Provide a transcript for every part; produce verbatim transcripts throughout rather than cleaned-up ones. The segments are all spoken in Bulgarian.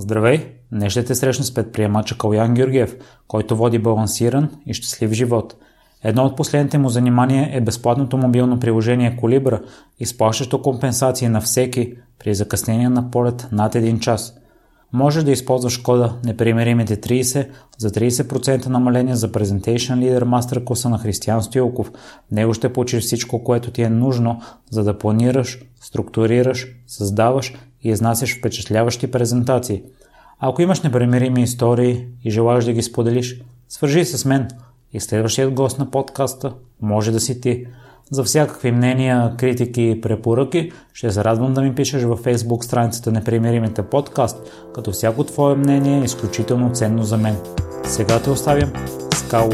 Здравей! Днес ще те срещна с предприемача Калоян Георгиев, който води балансиран и щастлив живот. Едно от последните му занимания е безплатното мобилно приложение Colibra, изплащащо компенсации на всеки при закъснение на полет над един час. Можеш да използваш кода непримиримите трийсет за трийсет процента намаление за Presentation Leader Masterclass на Християн Стюлков. В него ще получиш всичко, което ти е нужно, за да планираш, структурираш, създаваш и изнасяш впечатляващи презентации. Ако имаш непримирими истории и желаеш да ги споделиш, свържи се с мен и следващият гост на подкаста може да си ти. За всякакви мнения, критики и препоръки ще се радвам да ми пишеш във Facebook страницата Непримиримите подкаст, като всяко твое мнение е изключително ценно за мен. Сега те оставям с Кало.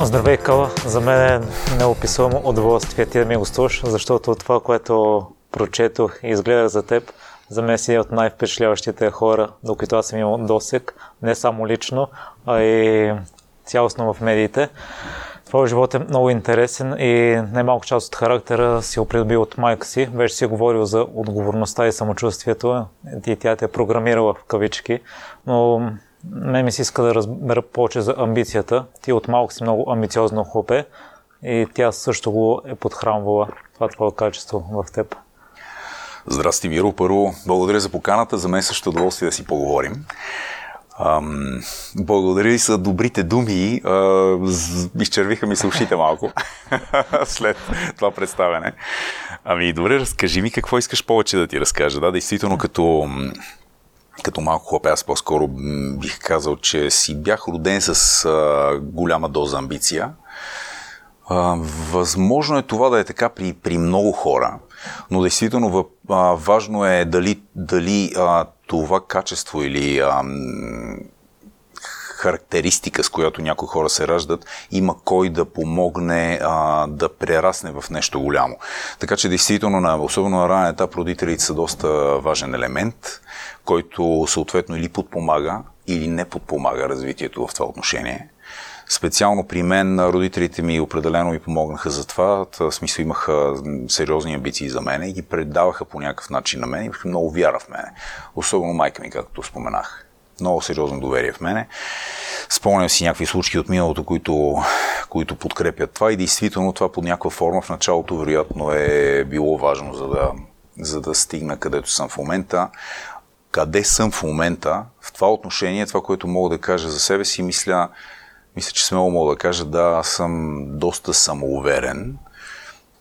Здравей, Кала! За мен е неописуемо удоволствие ти да ми гостуваш, защото това, което прочетох и изгледах за теб, за мен си е от най-впечатляващите хора, до които аз съм имал досег, не само лично, а и цялостно в медиите. Твоят живот е много интересен и най-малко част от характера си го придобил от майка си. Вече си говорил за отговорността и самочувствието и тя те е програмирала в кавички, но мен ми се иска да разбера повече за амбицията. Ти от малко си много амбициозно хлопе и тя също го е подхранвала това твое качество в теб. Здрасти, Миро. Първо, благодаря за поканата. За мен също удоволствие да си поговорим. Ам, благодаря и за добрите думи. А, з, изчервиха ми се ушите малко след това представяне. Ами, добре, разкажи ми какво искаш повече да ти разкажа. Да, действително, като... Като малко хлапе, аз по-скоро бих казал, че си бях роден с а, голяма доза амбиция. А, възможно е това да е така при, при много хора, но действително въп, а, важно е дали, дали а, това качество или а, характеристика, с която някои хора се раждат, има кой да помогне а, да прерасне в нещо голямо. Така че действително, на, особено на ранен етап, родителите са доста важен елемент, който съответно или подпомага, или не подпомага развитието в това отношение. Специално при мен родителите ми определено ми помогнаха за това, в смисъл имаха сериозни амбиции за мен и ги предаваха по някакъв начин на мен и имаха много вяра в мене. Особено майка ми, както споменах. Много сериозно доверие в мене. Спомням си някакви случки от миналото, които, които подкрепят това и действително това под някаква форма в началото вероятно е било важно, за да, за да стигна където съм в момента. Къде съм в момента, в това отношение, това, което мога да кажа за себе си, мисля, мисля, че смело мога да кажа, да, аз съм доста самоуверен,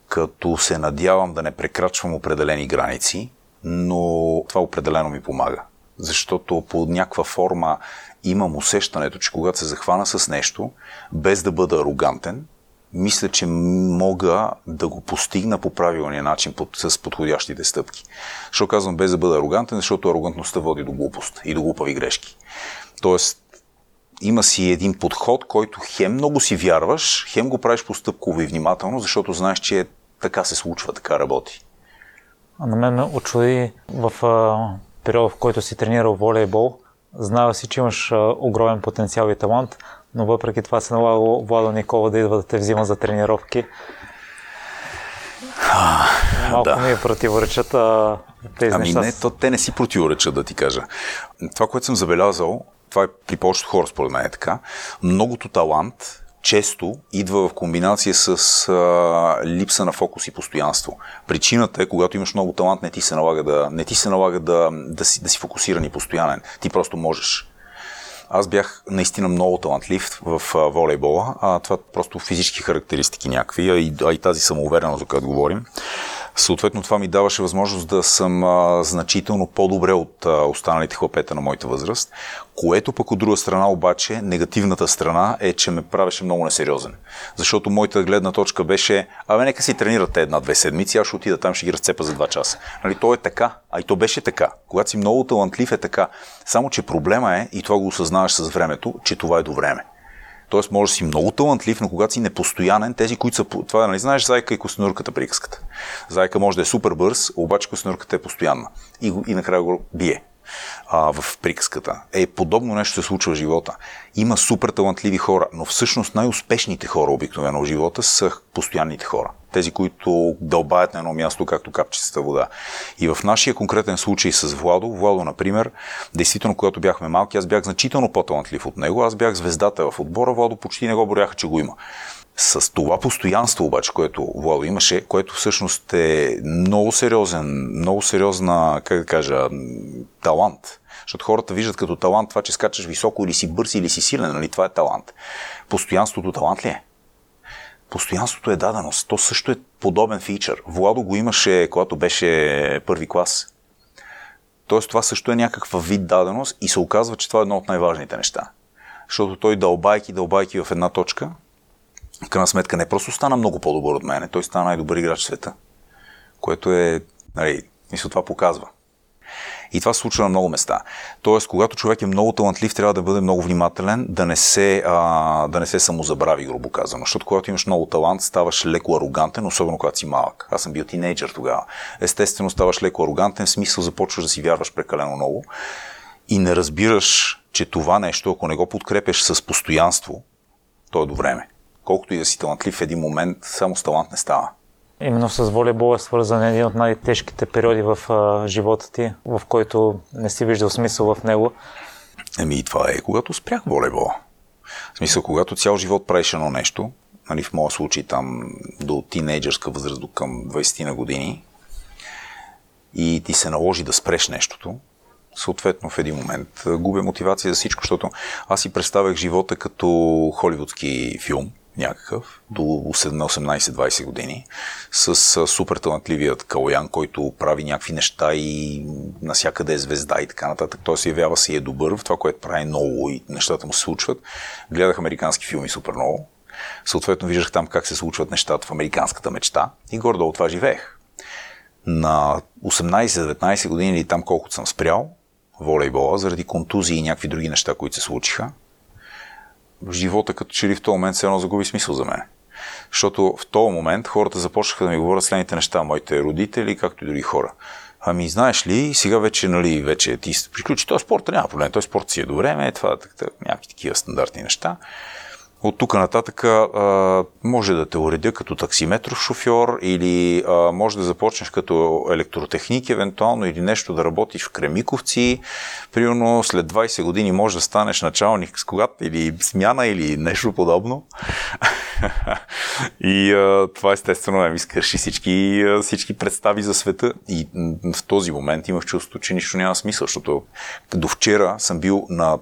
като се надявам да не прекрачвам определени граници, но това определено ми помага. Защото по някаква форма имам усещането, че когато се захвана с нещо, без да бъда арогантен, мисля, че мога да го постигна по правилния начин под, с подходящите стъпки. Защо казвам без да бъда арогантен? Защото арогантността води до глупост и до глупави грешки. Тоест, има си един подход, който хем много си вярваш, хем го правиш постъпково и внимателно, защото знаеш, че така се случва, така работи. А на мен ме очуди в а, периода, в който си тренирал волейбол, знава си, че имаш а, огромен потенциал и талант, но въпреки това се налагало Владо Никола да идва да те взима за тренировки. А, Малко да. ми противоречат а, тези ами неща. Ами не, то, те не си противоречат, да ти кажа. Това, което съм забелязал, това е при повечето хора, според мен е така, многото талант често идва в комбинация с а, липса на фокус и постоянство. Причината е, когато имаш много талант, не ти се налага да, не ти се налага да, да, си, да си фокусиран и постоянен. Ти просто можеш. Аз бях наистина много талантлив в волейбола, а това просто физически характеристики някакви, а и, а и тази самоувереност, за която говорим. Съответно, това ми даваше възможност да съм а, значително по-добре от а, останалите хлапета на моята възраст, което пък от друга страна обаче, негативната страна е, че ме правеше много несериозен. Защото моята гледна точка беше, абе нека си тренирате една-две седмици, аз ще отида там, ще ги разцепа за два часа. Нали, то е така, а и то беше така. Когато си много талантлив е така. Само че проблема е, и това го осъзнаваш с времето, че това е до време. Тоест, може да си много талантлив, но когато си непостоянен, тези, които са... Това, нали знаеш, зайка и костенурката приказката. Зайка може да е супер бърз, обаче костенурката е постоянна. И, и накрая го бие а, в приказката. Е, подобно нещо се случва в живота. Има супер талантливи хора, но всъщност най-успешните хора обикновено в живота са постоянните хора. тези, които дълбаят на едно място, както капчицата вода. И в нашия конкретен случай с Владо, Владо, например, действително, когато бяхме малки, аз бях значително по-талантлив от него, аз бях звездата в отбора, Владо почти не го брояха, че го има. С това постоянство обаче, което Владо имаше, което всъщност е много сериозен, много сериозна, как да кажа, талант. Защото хората виждат като талант това, че скачаш високо или си бърз, или си силен, нали? Това е талант. Постоянството талант ли е? Постоянството е даденост. То също е подобен фичър. Владо го имаше, когато беше първи клас. Тоест това също е някаква вид даденост и се оказва, че това е едно от най-важните неща. Защото той дълбайки, дълбайки в една точка, в крайна сметка не просто стана много по-добър от мене, той стана най-добър играч в света. Което е, нали, мисля, това показва. И това се случва на много места. Тоест, когато човек е много талантлив, трябва да бъде много внимателен, да не се, а, да не се самозабрави, грубо казано. Защото когато имаш много талант, ставаш леко арогантен, особено когато си малък. Аз съм бил тинейджър тогава. Естествено, ставаш леко арогантен, в смисъл започваш да си вярваш прекалено много и не разбираш, че това нещо, ако не го подкрепеш с постоянство, то е до време. Колкото и да си талантлив в един момент, само с талант не става. Именно с волейбол е свързан един от най-тежките периоди в а, живота ти, в който не си виждал смисъл в него. Еми и това е когато спрях волейбола. В смисъл, когато цял живот правиш едно нещо, нали, в моя случай там до тинейджърска възраст, до към двайсет на години, и ти се наложи да спреш нещото, съответно в един момент губя мотивация за всичко, защото аз си представях живота като холивудски филм, някакъв, до осемнайсет-двайсет години, с супер талантливият Калоян, който прави някакви неща и насякъде е звезда и така нататък. Той се явява се и е добър в това, което прави много и нещата му се случват. Гледах американски филми супер много. Съответно виждах там как се случват нещата в американската мечта и горе-долу това живеех. На осемнайсет-деветнайсет години или там колкото съм спрял волейбола, заради контузии и някакви други неща, които се случиха, живота като че ли в този момент се едно загуби смисъл за мен. Защото в този момент хората започнаха да ми говорят следните неща, моите родители, както и други хора. Ами знаеш ли, сега вече, нали, вече ти приключи този спорт, няма проблем, този спорт си е до време, това, някакви такива стандартни неща. От тук нататък а, може да те уредя като таксиметров шофьор или а, може да започнеш като електротехник евентуално или нещо да работиш в Кремиковци. Примерно след двайсет години може да станеш началник с когато или смяна или нещо подобно. И а, това естествено ме ми скърши всички, всички представи за света. И в този момент имах чувство, че нищо няма смисъл, защото до вчера съм бил на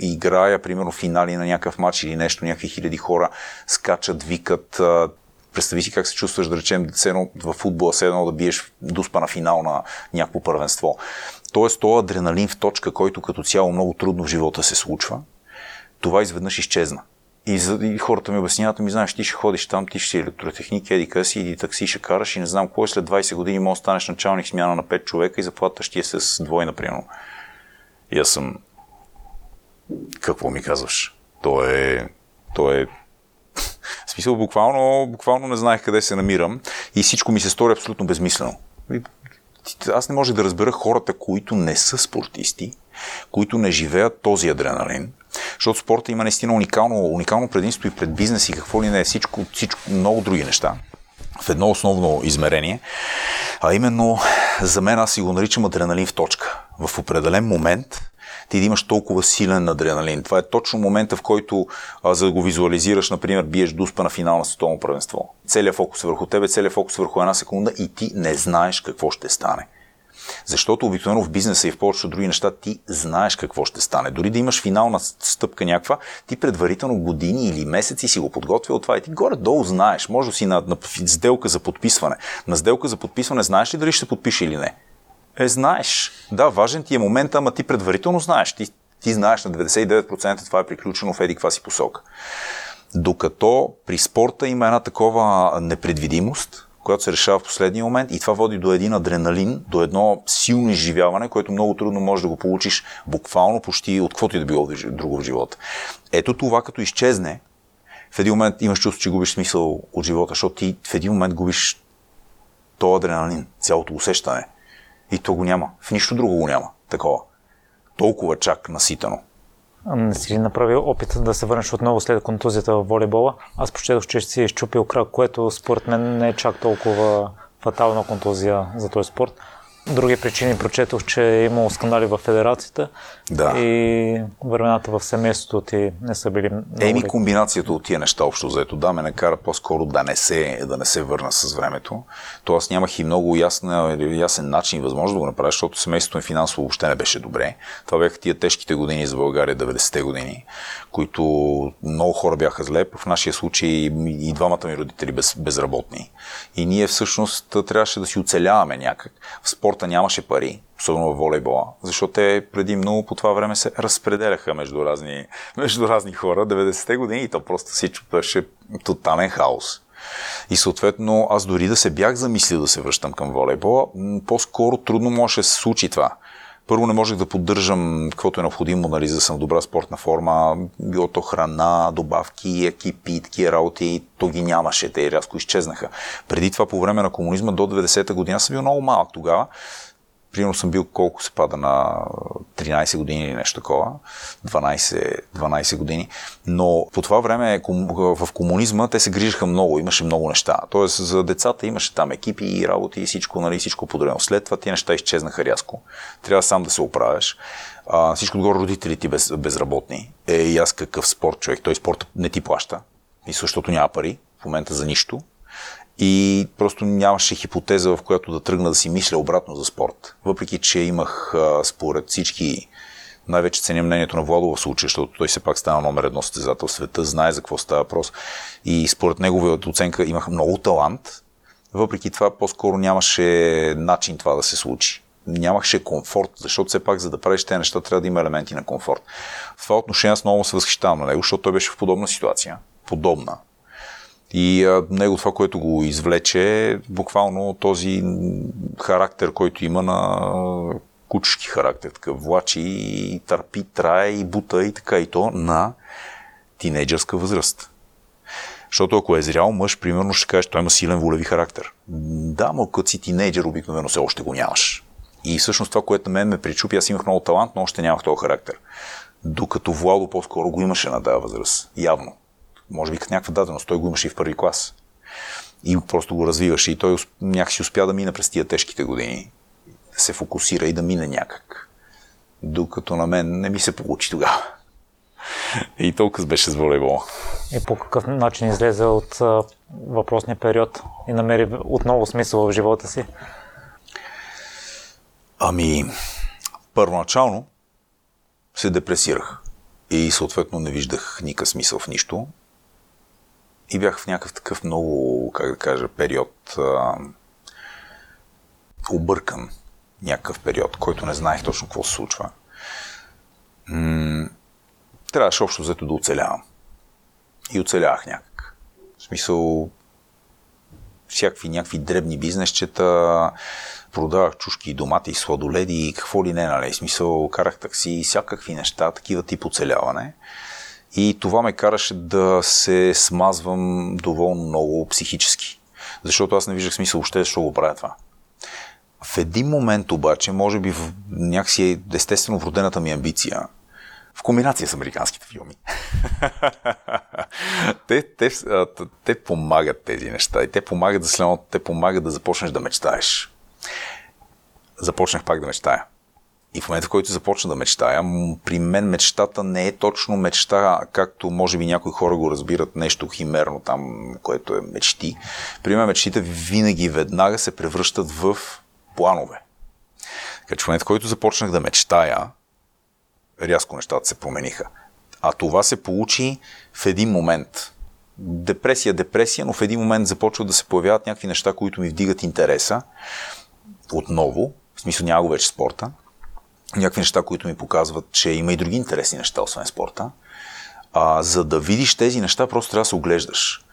играя, примерно финали на някакъв матч или нещо, някакви хиляди хора скачат, викат. Представи си как се чувстваш, да речем, в футбола, все едно да биеш дуспа на финал на някакво първенство. Тоест, този адреналин в точка, който като цяло много трудно в живота се случва, това изведнъж изчезна. И, за, и хората ми обясняват, ми знаеш, ти ще ходиш там, ти ще си електротехник, еди къси, и такси ще караш и не знам кой, след двайсет години може да станеш началник смяна на пет човека и заплата ще е с двойна, примерно. И аз съм... Какво ми казваш? То е... То е... В смисъл, буквално, буквално не знаех къде се намирам и всичко ми се стори абсолютно безмислено. Аз не може да разбера хората, които не са спортисти, които не живеят този адреналин, защото спорта има наистина уникално, уникално предимство и пред бизнес и какво ли не е, всичко, всичко, много други неща в едно основно измерение, а именно за мен аз си го наричам адреналин в точка. В определен момент ти да имаш толкова силен адреналин. Това е точно момента, в който, а, за да го визуализираш, например, биеш дуспа на финал на световно първенство. Целият фокус е върху тебе, целият фокус е върху една секунда и ти не знаеш какво ще стане. Защото обикновено в бизнеса и в повечето други неща ти знаеш какво ще стане. Дори да имаш финална стъпка някаква, ти предварително години или месеци си го подготвил това и ти горе-долу знаеш. Може да си на, на сделка за подписване. На сделка за подписване знаеш ли дали ще подпише или не? Е, знаеш. Да, важен ти е момент, ама ти предварително знаеш. Ти, ти знаеш на деветдесет и девет процента това е приключено в еди каква си посока. Докато при спорта има една такова непредвидимост, която се решава в последния момент и това води до един адреналин, до едно силно изживяване, което много трудно можеш да го получиш буквално почти от каквото и да било друго в живота. Ето това като изчезне, в един момент имаш чувство, че губиш смисъл от живота, защото ти в един момент губиш този адреналин, цялото усещане. И то го няма. В нищо друго го няма. Такова. Толкова чак наситено. Не си ли направил опит да се върнеш отново след контузията в волейбола? Аз прочетох, че ще си изчупил крак, което според мен не е чак толкова фатална контузия за този спорт. Други причини прочетох, че е имало скандали в федерацията, да, и времената в семейството ти не са били... Еми комбинацията от тия неща общо заето, да, ме накара по-скоро да не се, да не се върна с времето. То аз нямах и много ясна, ясен начин и възможност да го направя, защото семейството ми финансово въобще не беше добре. Това бяха тия тежките години за България, деветдесетте години, които много хора бяха зле. В нашия случай и двамата ми родители без, безработни. И ние всъщност трябваше да си оцеляваме някак. В спорта нямаше пари, особено в волейбола, защото те предимно по това време се разпределяха между разни, между разни хора. деветдесетте години и то просто си чупеше тотален хаос. И съответно аз дори да се бях замислил да се връщам към волейбола, по-скоро трудно можеше да се случи това. Първо не можех да поддържам каквото е необходимо, нали, за да съм в добра спортна форма, било то храна, добавки, екипи, такива работи, то ги нямаше, те рязко изчезнаха. Преди това по време на комунизма до деветдесета година съм бил много малък тогава. Примерно съм бил колко се пада на тринайсет години или нещо такова, дванайсет, дванайсет години, но по това време в комунизма те се грижаха много, имаше много неща. Тоест за децата имаше там екипи и работи и всичко, нали, всичко подредено. След това тези неща изчезнаха рязко. Трябва сам да се оправяш. А, всичко отгоре родителите без, безработни. Е, и аз какъв спорт, човек, той спорт не ти плаща и защото няма пари в момента за нищо. И просто нямаше хипотеза, в която да тръгна да си мисля обратно за спорт. Въпреки че имах, според всички, най-вече ценя мнението на Владо в случая, защото той все пак стана номер едно състезател в света, знае за какво става въпрос. И според неговата оценка имах много талант, въпреки това по-скоро нямаше начин това да се случи. Нямаше комфорт, защото все пак за да правиш тези неща трябва да има елементи на комфорт. В това отношение аз много се възхищавам на него, защото той беше в подобна ситуация. Подобна. И него това, което го извлече, буквално този характер, който има на кучешки характер, така влачи и търпи, трае и бута и така и то на тинейджърска възраст. Защото ако е зрял мъж, примерно ще кажеш, той има силен волеви характер. Да, но като си тинейджър обикновено все още го нямаш. И всъщност това, което на мен ме причупи, аз имах много талант, но още нямах този характер. Докато Владо по-скоро го имаше на тази възраст, явно. Може би като някаква даденост, той го имаше и в първи клас. И просто го развиваше и той някакси успя да мине през тия тежките години. Да се фокусира и да мине някак. Докато на мен не ми се получи тогава. И толкова беше с волейбола. И по какъв начин излезе от въпросния период и намери отново смисъл в живота си? Ами, първоначално се депресирах. И съответно не виждах никакъв смисъл в нищо. И бях в някакъв такъв много, как да кажа, период, а, объркан някакъв период, който не знаех точно какво се случва. М- трябваше общо взето да оцелявам. И оцелявах някак. В смисъл, всякакви някакви дребни бизнесчета, продавах чушки и домати и сладоледи и какво ли не, нали, в смисъл карах такси и всякакви неща, такива тип оцеляване. И това ме караше да се смазвам доволно много психически, защото аз не виждах смисъл въобще защо го правя това. В един момент обаче, може би в някакси естествено вродената ми амбиция, в комбинация с американските филми. те, те, те помагат тези неща и те помагат за следното, те помагат да започнеш да мечтаеш. Започнах пак да мечтая. И в момента, в който започна да мечтая, при мен мечтата не е точно мечта, както може би някои хора го разбират, нещо химерно там, което е мечти. При мен мечтите винаги веднага се превръщат в планове. Като в момента, в който започнах да мечтая, рязко нещата се промениха. А това се получи в един момент. Депресия, депресия, но в един момент започват да се появяват някакви неща, които ми вдигат интереса. Отново, в смисъл няма го вече спорта. Някакви неща, които ми показват, че има и други интересни неща, освен спорта. А, за да видиш тези неща, просто трябва да се оглеждаш.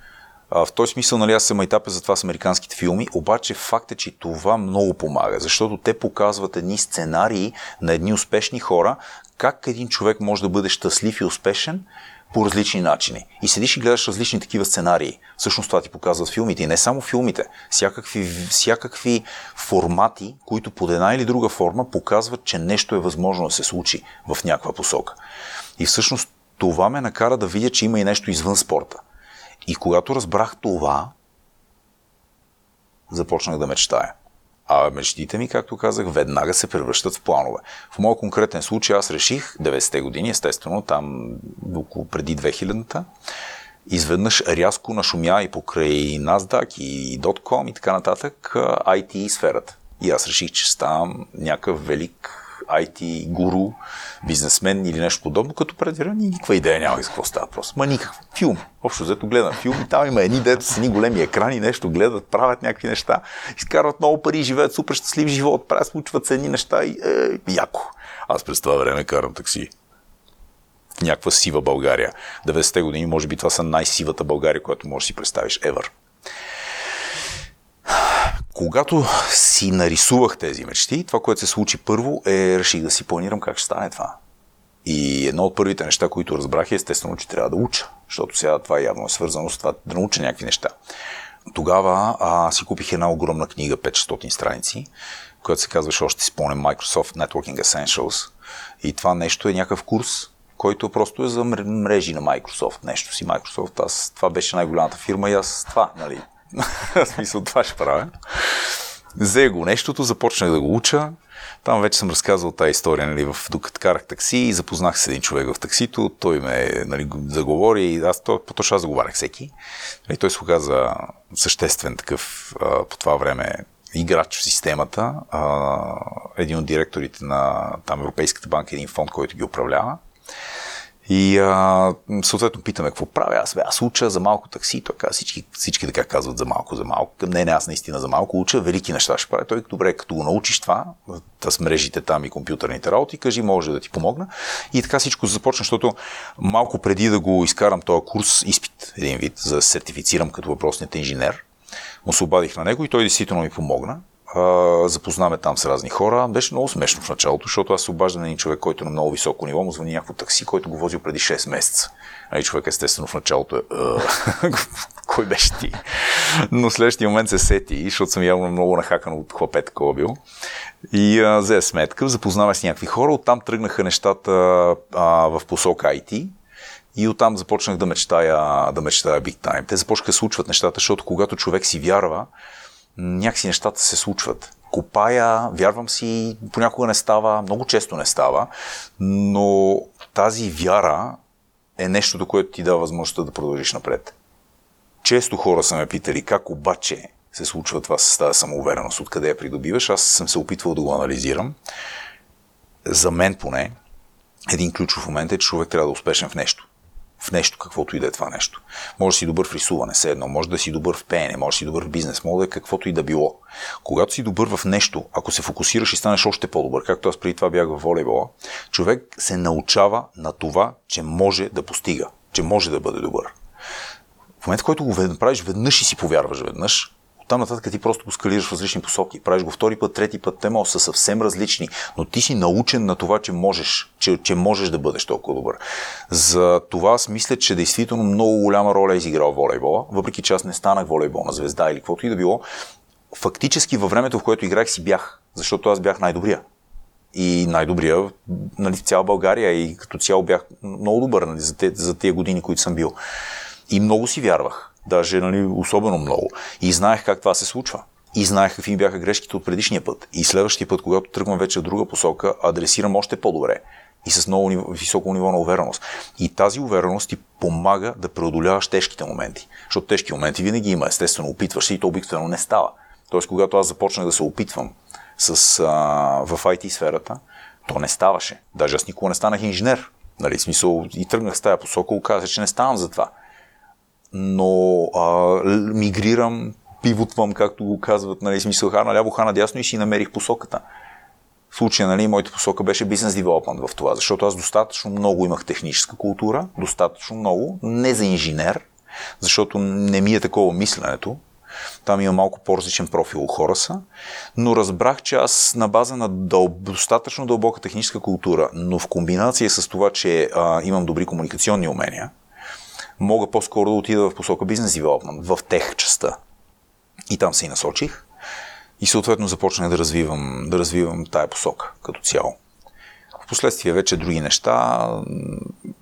А, в този смисъл, нали, аз съм етапен за това с американските филми, обаче факт е, че това много помага, защото те показват едни сценарии на едни успешни хора, как един човек може да бъде щастлив и успешен по различни начини. И седиш и гледаш различни такива сценарии. Всъщност това ти показват филмите. И не само филмите. Всякакви, всякакви формати, които под една или друга форма показват, че нещо е възможно да се случи в някаква посока. И всъщност това ме накара да видя, че има и нещо извън спорта. И когато разбрах това, започнах да мечтая. А мечтите ми, както казах, веднага се превръщат в планове. В моят конкретен случай аз реших, деветдесетте години, естествено, там около преди две хилядната, изведнъж рязко нашумя и покрай NASDAQ и .com и така нататък ай ти сферата. И аз реших, че ставам някакъв велик ай ти гуру, бизнесмен или нещо подобно, като предваря никаква идея няма за какво става просто. Ма никакъв филм. Общо взето гледам филми, там има едни дето с едни големи екрани, нещо гледат, правят някакви неща, изкарват много пари, живеят супер щастлив живот, правят, случват се едни неща и е, яко. Аз през това време карам такси. В някаква сива България. деветдесетте години, може би това са най-сивата България, която можеш да си представиш ever. Когато си нарисувах тези мечти, това, което се случи първо, е реших да си планирам как ще стане това. И едно от първите неща, които разбрах е естествено, че трябва да уча, защото сега това явно е свързано с това да науча някакви неща. Тогава а, си купих една огромна книга, петстотин страници, която се казваше, още си спомням, Microsoft Networking Essentials. И това нещо е някакъв курс, който просто е за мрежи на Microsoft, нещо си Microsoft. Аз, това беше най-голямата фирма и аз това, нали? В смисъл, това ще правя. Взе го нещото, започнах да го уча. Там вече съм разказвал тази история, нали, в, докато карах такси и запознах с един човек в таксито. Той ме, нали, заговори и аз по-точно аз заговарях всеки. Нали, той се оказа съществен такъв а, по това време играч в системата. А, един от директорите на там, Европейската банка, един фонд, който ги управлява. И а, съответно питаме какво правя. Аз, бе, аз уча за малко такси. Той казва, всички, всички така казват за малко, за малко. Не, не, аз наистина за малко уча, велики неща ще правя. Той, добре, като го научиш това, с мрежите там и компютърните работи, кажи, може да ти помогна. И така всичко започна, защото малко преди да го изкарам този курс, изпит, един вид, за да сертифицирам като въпросният инженер, му се обадих на него и той действително ми помогна. Uh, запознаме там с разни хора. Беше много смешно в началото, защото аз се обаждам на един човек, който на много високо ниво, му звъни някакво такси, който го возил преди шест месеца. Али човек естествено в началото е uh, кой беше ти? Но в следващия момент се сети, защото съм явно много нахакан от хлапе такова бил. И uh, взе сметка, запознаваме с някакви хора, оттам тръгнаха нещата uh, в посока ай ти. И оттам започнах да мечтая, да мечтая big time. Те започнаха да случват нещата, защото когато човек си вярва, някакси нещата се случват. Копая, вярвам си, понякога не става, много често не става, но тази вяра е нещото, което ти дава възможността да продължиш напред. Често хора са ме питали как обаче се случва това с тази самоувереност, откъде я придобиваш. Аз съм се опитвал да го анализирам. За мен поне един ключов момент е, че човек трябва да е успешен в нещо. В нещо, каквото и да е това нещо. Може да си добър в рисуване, все едно, може да си добър в пеене, може да си добър в бизнес, може да е каквото и да било. Когато си добър в нещо, ако се фокусираш и станеш още по-добър, както аз преди това бях в волейбола, човек се научава на това, че може да постига, че може да бъде добър. В момента, в който го направиш веднъж и си повярваш веднъж, оттам нататък ти просто го скалираш в различни посоки. Правиш го втори път, трети път, те може са съвсем различни, но ти си научен на това, че можеш, че, че можеш да бъдеш толкова добър. За това аз мисля, че действително много голяма роля е изиграл волейбола, въпреки че аз не станах волейболна звезда или каквото и да било. Фактически във времето, в което играх, си бях, защото аз бях най-добрия. И най-добрия, нали, в цяла България и като цяло бях много добър, нали, за, те, за тези години, които съм бил. И много си вярвах. Даже, нали, особено много. И знаех как това се случва. И знаех какви бяха грешките от предишния път. И следващия път, когато тръгвам вече в друга посока, адресирам още по-добре. И с много ниво, високо ниво на увереност. И тази увереност ти помага да преодоляваш тежките моменти. Защото тежки моменти винаги има. Естествено, опитваш се и то обикновено не става. Тоест, когато аз започнах да се опитвам с, а, в ай ти сферата, то не ставаше. Даже аз никога не станах инженер. Нали, в смисъл, и тръгнах с тази посока, оказа, че не ставам за това. Но а, мигрирам, пивотвам, както го казват, нали, смисъл, ха наляво, ха надясно и си намерих посоката. В случая, нали, моята посока беше бизнес девелопмент в това, защото аз достатъчно много имах техническа култура, достатъчно много, не за инженер, защото не ми е такова мисленето. Там има малко по-различен профил хора са, но разбрах, че аз на база на дъл... достатъчно дълбока техническа култура, но в комбинация с това, че а, имам добри комуникационни умения, мога по-скоро да отида в посока бизнес девелопмент, в тех частта. И там се и насочих. И съответно започнах да развивам, да развивам тая посока като цяло. Впоследствие вече други неща,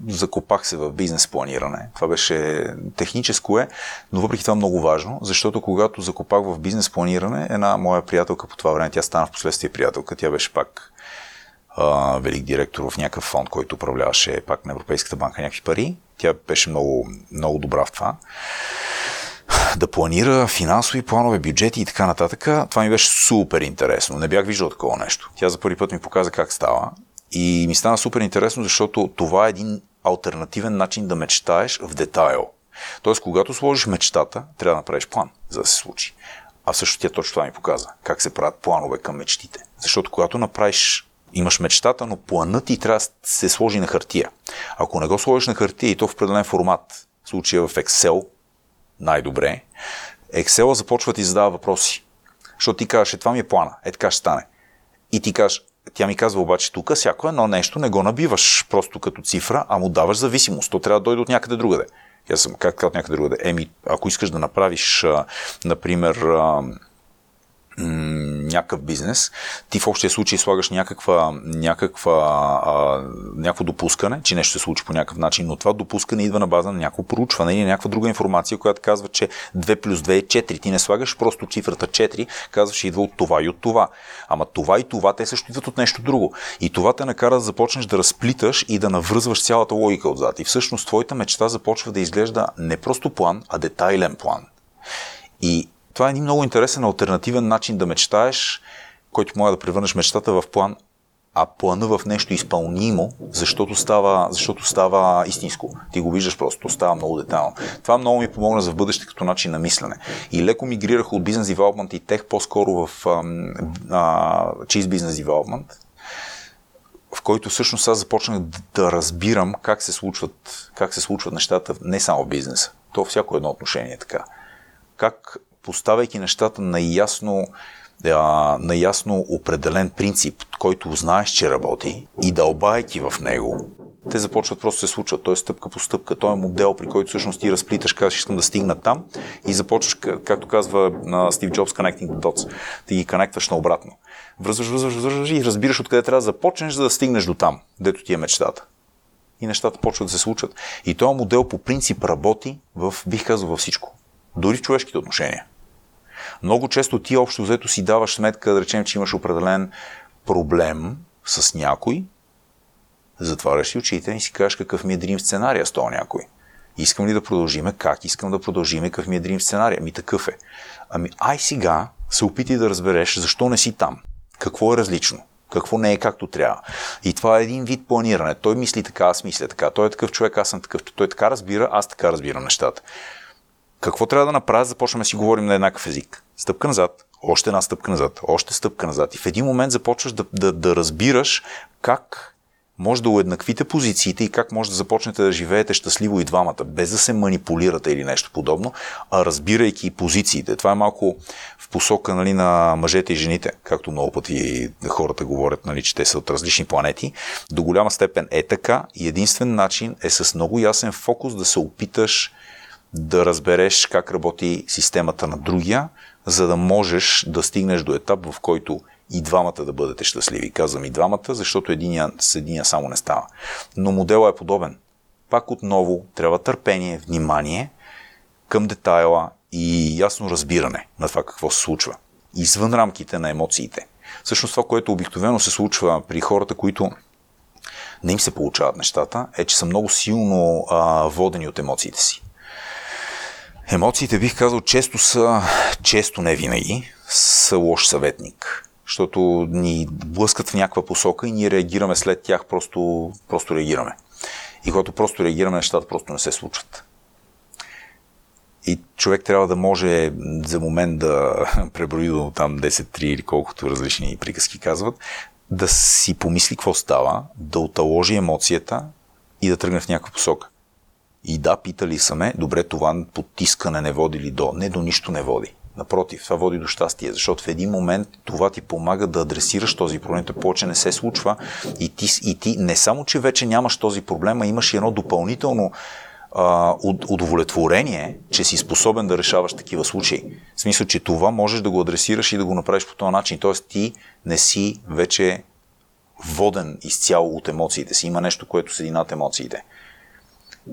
закопах се в бизнес планиране. Това беше техническо е, но въпреки това много важно, защото когато закопах в бизнес планиране, една моя приятелка по това време, тя стана впоследствие приятелка, тя беше пак а, велик директор в някакъв фонд, който управляваше пак на Европейската банка някакви пари. Тя беше много, много добра в това. Да планира финансови планове, бюджети и така нататък. Това ми беше супер интересно. Не бях виждал такова нещо. Тя за първи път ми показа как става. И ми стана супер интересно, защото това е един алтернативен начин да мечтаеш в детайл. Тоест, когато сложиш мечтата, трябва да направиш план, за да се случи. А всъщност тя точно това ми показа. Как се правят планове към мечтите. Защото когато направиш, имаш мечтата, но планът ти трябва да се сложи на хартия. Ако не го сложиш на хартия и то в определен формат, в случая в Excel, най-добре, Excel започва да ти задава въпроси. Защото ти кажеш, е, това ми е плана, е така ще стане. И ти кажеш, тя ми казва обаче тук, всяко едно нещо не го набиваш просто като цифра, а му даваш зависимост. То трябва да дойде от някъде другаде. Я съм как от някъде другаде. Еми, ако искаш да направиш, например, някакъв бизнес, ти в общия случай слагаш някаква, някаква, а, някакво допускане, че нещо се случи по някакъв начин, но това допускане идва на база на някакво проучване или някаква друга информация, която казва, че две плюс две е четири. Ти не слагаш просто цифрата четири, казваш идва от това и от това. Ама това и това, те също идват от нещо друго. И това те накара да започнеш да разплиташ и да навръзваш цялата логика отзад. И всъщност твоята мечта започва да изглежда не просто план, а детайлен план. И това е един много интересен алтернативен начин да мечтаеш, който може да превърнеш мечтата в план, а плана в нещо изпълнимо, защото става, защото става истинско. Ти го виждаш просто, става много детайлно. Това много ми помогна за в бъдеще като начин на мислене. И леко мигрирах от бизнес девелопмент и тех по-скоро в чист бизнес девелопмент, в който всъщност аз започнах да разбирам как се случват, как се случват нещата не само в бизнеса, то всяко едно отношение е така. Как поставяйки нещата на ясно, а, на ясно определен принцип, който знаеш, че работи и дълбайки в него, те започват просто да се случват. Той е стъпка по стъпка, той е модел, при който всъщност ти разплиташ, казваш, искам да стигна там и започваш, както казва на Стив Джобс, Connecting the Dots, ти ги конектваш наобратно. Връзваш, връзваш, връзваш и разбираш откъде трябва да започнеш, за да стигнеш до там, дето ти е мечтата. И нещата почват да се случват. И този модел по принцип работи в, бих казал, във всичко. Дори в човешките отношения. Много често ти общо взето си даваш сметка, да речем, че имаш определен проблем с някой, затваряш си очите и си кажеш какъв ми е дрим сценария с този някой. Искам ли да продължиме? Как искам да продължиме? Какъв ми е дрим сценария? Ми такъв е. Ами ай сега се опитай да разбереш защо не си там. Какво е различно? Какво не е както трябва. И това е един вид планиране. Той мисли така, аз мисля така. Той е такъв човек, аз съм такъв. Той така разбира, аз така разбирам нещата. Какво трябва да направя, започваме да си говорим на еднакъв език. Стъпка назад, още една стъпка назад, още стъпка назад. И в един момент започваш да, да, да разбираш как може да уеднаквите позициите и как може да започнете да живеете щастливо и двамата, без да се манипулирате или нещо подобно, а разбирайки позициите. Това е малко в посока, нали, на мъжете и жените, както много пъти хората говорят, нали, че те са от различни планети. До голяма степен е така и единствен начин е с много ясен фокус да се опиташ да разбереш как работи системата на другия, за да можеш да стигнеш до етап, в който и двамата да бъдете щастливи. Казвам и двамата, защото единия с единия само не става. Но моделът е подобен. Пак отново трябва търпение, внимание към детайла и ясно разбиране на това какво се случва. Извън рамките на емоциите. Всъщност това, което обикновено се случва при хората, които не им се получават нещата, е, че са много силно а, водени от емоциите си. Емоциите, бих казал, често са, често не винаги, са лош съветник, защото ни блъскат в някаква посока и ние реагираме след тях, просто, просто реагираме. И когато просто реагираме, нещата просто не се случват. И човек трябва да може за момент да преброи до там десет три или колкото различни приказки казват, да си помисли какво става, да оталожи емоцията и да тръгне в някаква посока. И да, питали са ме, добре, това потискане не води ли до... Не, до нищо не води. Напротив, това води до щастие, защото в един момент това ти помага да адресираш този проблем, той повече не се случва и ти, и ти не само, че вече нямаш този проблем, а имаш едно допълнително а, удовлетворение, че си способен да решаваш такива случаи. В смисъл, че това можеш да го адресираш и да го направиш по този начин. Тоест ти не си вече воден изцяло от емоциите си. Има нещо, което седи над емоциите.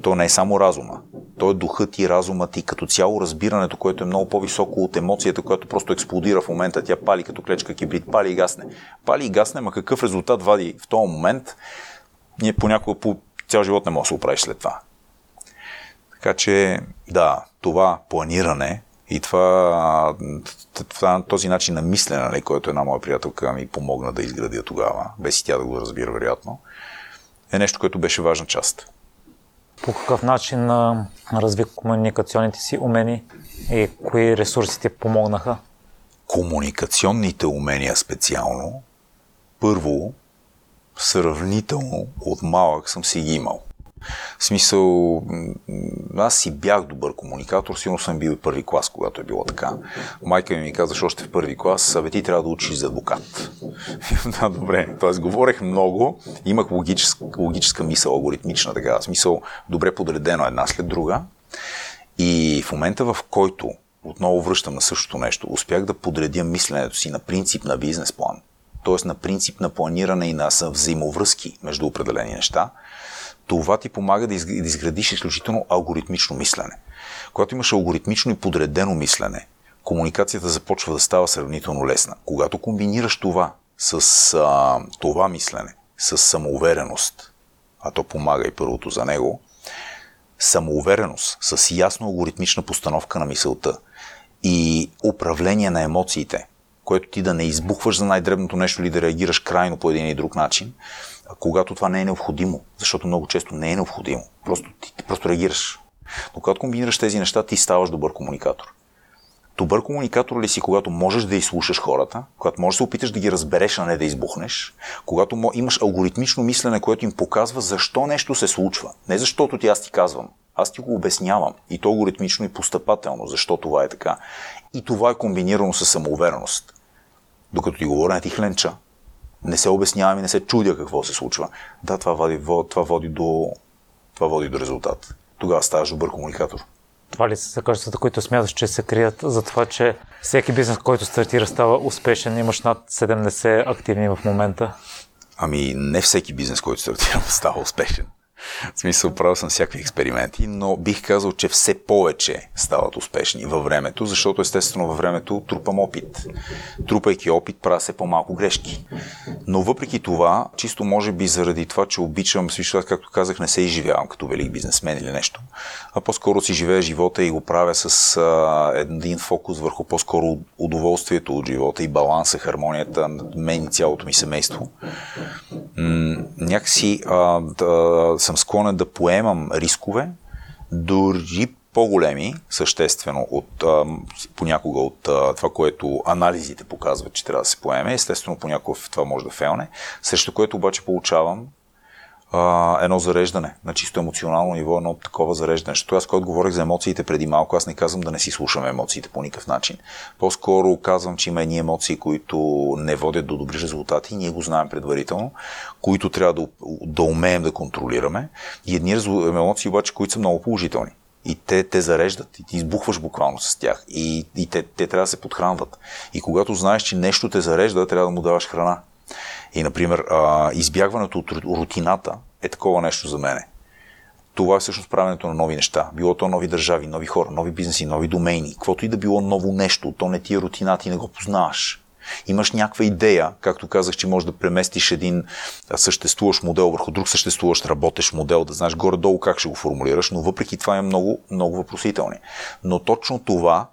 То не е само разума. То е духът и разумът и като цяло разбирането, което е много по-високо от емоцията, която просто експлодира в момента. Тя пали като клечка кибрид, пали и гасне. Пали и гасне, ма какъв резултат вади в този момент, ние понякога по цял живот не може да се оправиш след това. Така че, да, това планиране и това, този начин на мислене, който една моя приятелка ми помогна да изградя тогава, без и тя да го разбира вероятно, е нещо, което беше важна част. По какъв начин разви комуникационните си умения и кои ресурси ти помогнаха? Комуникационните умения специално, първо, сравнително от малък съм си ги имал. В смисъл, аз си бях добър комуникатор, сигурно съм бил и първи клас, когато е било така. Майка ми ми каза, още в първи клас, бе, ти трябва да учиш за адвокат. Да, добре, т.е. говорех много, имах логическа, логическа мисъл, алгоритмична, така, в смисъл, добре подредено една след друга. И в момента, в който, отново връщам на същото нещо, успях да подредя мисленето си на принцип на бизнес план, т.е. на принцип на планиране и на взаимовръзки между определени неща, това ти помага да изградиш изключително алгоритмично мислене. Когато имаш алгоритмично и подредено мислене, комуникацията започва да става сравнително лесна. Когато комбинираш това с а, това мислене, с самоувереност, а то помага и първото за него, самоувереност с ясно алгоритмична постановка на мисълта и управление на емоциите, което ти да не избухваш за най-дребното нещо или да реагираш крайно по един или друг начин, когато това не е необходимо, защото много често не е необходимо. Просто ти, ти просто реагираш. Но когато комбинираш тези неща, ти ставаш добър комуникатор. Добър комуникатор ли си, когато можеш да изслушаш хората, когато можеш да се опиташ да ги разбереш, а не да избухнеш, когато имаш алгоритмично мислене, което им показва защо нещо се случва. Не защото ти аз ти казвам, аз ти го обяснявам. И то алгоритмично и постъпателно, защо това е така. И това е комбинирано с самоувереност. Докато ти говоря, не ти хленча. Не се обяснявам и не се чудя какво се случва. Да, това води, това води, до, това води до резултат. Тогава ставаш добър комуникатор. Това ли са качествата, които смяташ, че се крият за това, че всеки бизнес, който стартира, става успешен? Имаш над седемдесет активни в момента. Ами не всеки бизнес, който стартира, става успешен. В смисъл, правил съм всякакви експерименти, но бих казал, че все повече стават успешни във времето, защото естествено във времето трупам опит. Трупайки опит, правя се по-малко грешки. Но въпреки това, чисто може би заради това, че обичам, смисъл, както казах, не се изживявам като велик бизнесмен или нещо, а по-скоро си живея живота и го правя с а, един фокус върху по-скоро удоволствието от живота и баланса, хармонията на мен и цялото ми семейство. М- някакси а, да, съм склонен да поемам рискове, дори по-големи, съществено, от, а, понякога от а, това, което анализите показват, че трябва да се поеме. Естествено, понякога това може да фейлне, срещу което обаче получавам а, едно зареждане на чисто емоционално ниво, едно такова зареждане. Защото аз, когато говорих за емоциите преди малко, аз не казвам да не си слушаме емоциите по никакъв начин. По-скоро казвам, че има едни емоции, които не водят до добри резултати, ние го знаем предварително, които трябва да, да умеем да контролираме, и едни емоции обаче, които са много положителни. И те, те зареждат, и ти избухваш буквално с тях. И, и те, те трябва да се подхранват. И когато знаеш, че нещо те зарежда, трябва да му даваш храна. И, например, а, избягването от рутината е такова нещо за мене. Това е всъщност правенето на нови неща. Било то нови държави, нови хора, нови бизнеси, нови домейни. Каквото и да било ново нещо, то не ти е рутина, ти не го познаваш. Имаш някаква идея, както казах, че можеш да преместиш един съществуващ модел върху друг съществуващ работещ модел, да знаеш горе-долу как ще го формулираш, но въпреки това е много, много въпросителни. Но точно това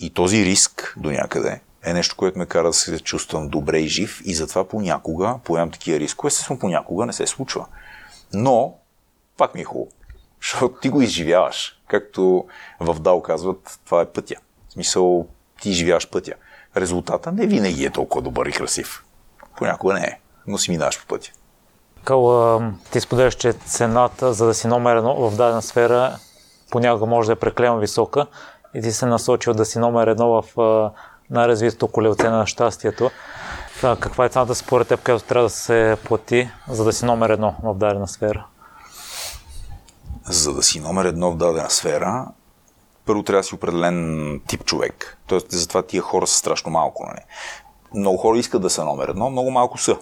и този риск до някъде е нещо, което ме кара да се чувствам добре и жив, и затова понякога поемам такива рискове, естествено понякога не се случва. Но пак ми е хубаво, защото ти го изживяваш. Както в Дао казват, това е пътя. В смисъл, ти изживяваш пътя. Резултата не винаги е толкова добър и красив. Понякога не е, но си минаваш по пътя. Кала, ти споделяш, че цената, за да си номер едно в дадена сфера, понякога може да е преклено висока, и ти се насочил да си номер едно в най-развитото колелце на щастието. Та, каква е цената според теб, която трябва да се плати, за да си номер едно в дадена сфера? за да си номер едно в дадена сфера, първо трябва да си определен тип човек. Тоест, затова тия хора са страшно малко. Нали? Много хора искат да са номер едно, много малко са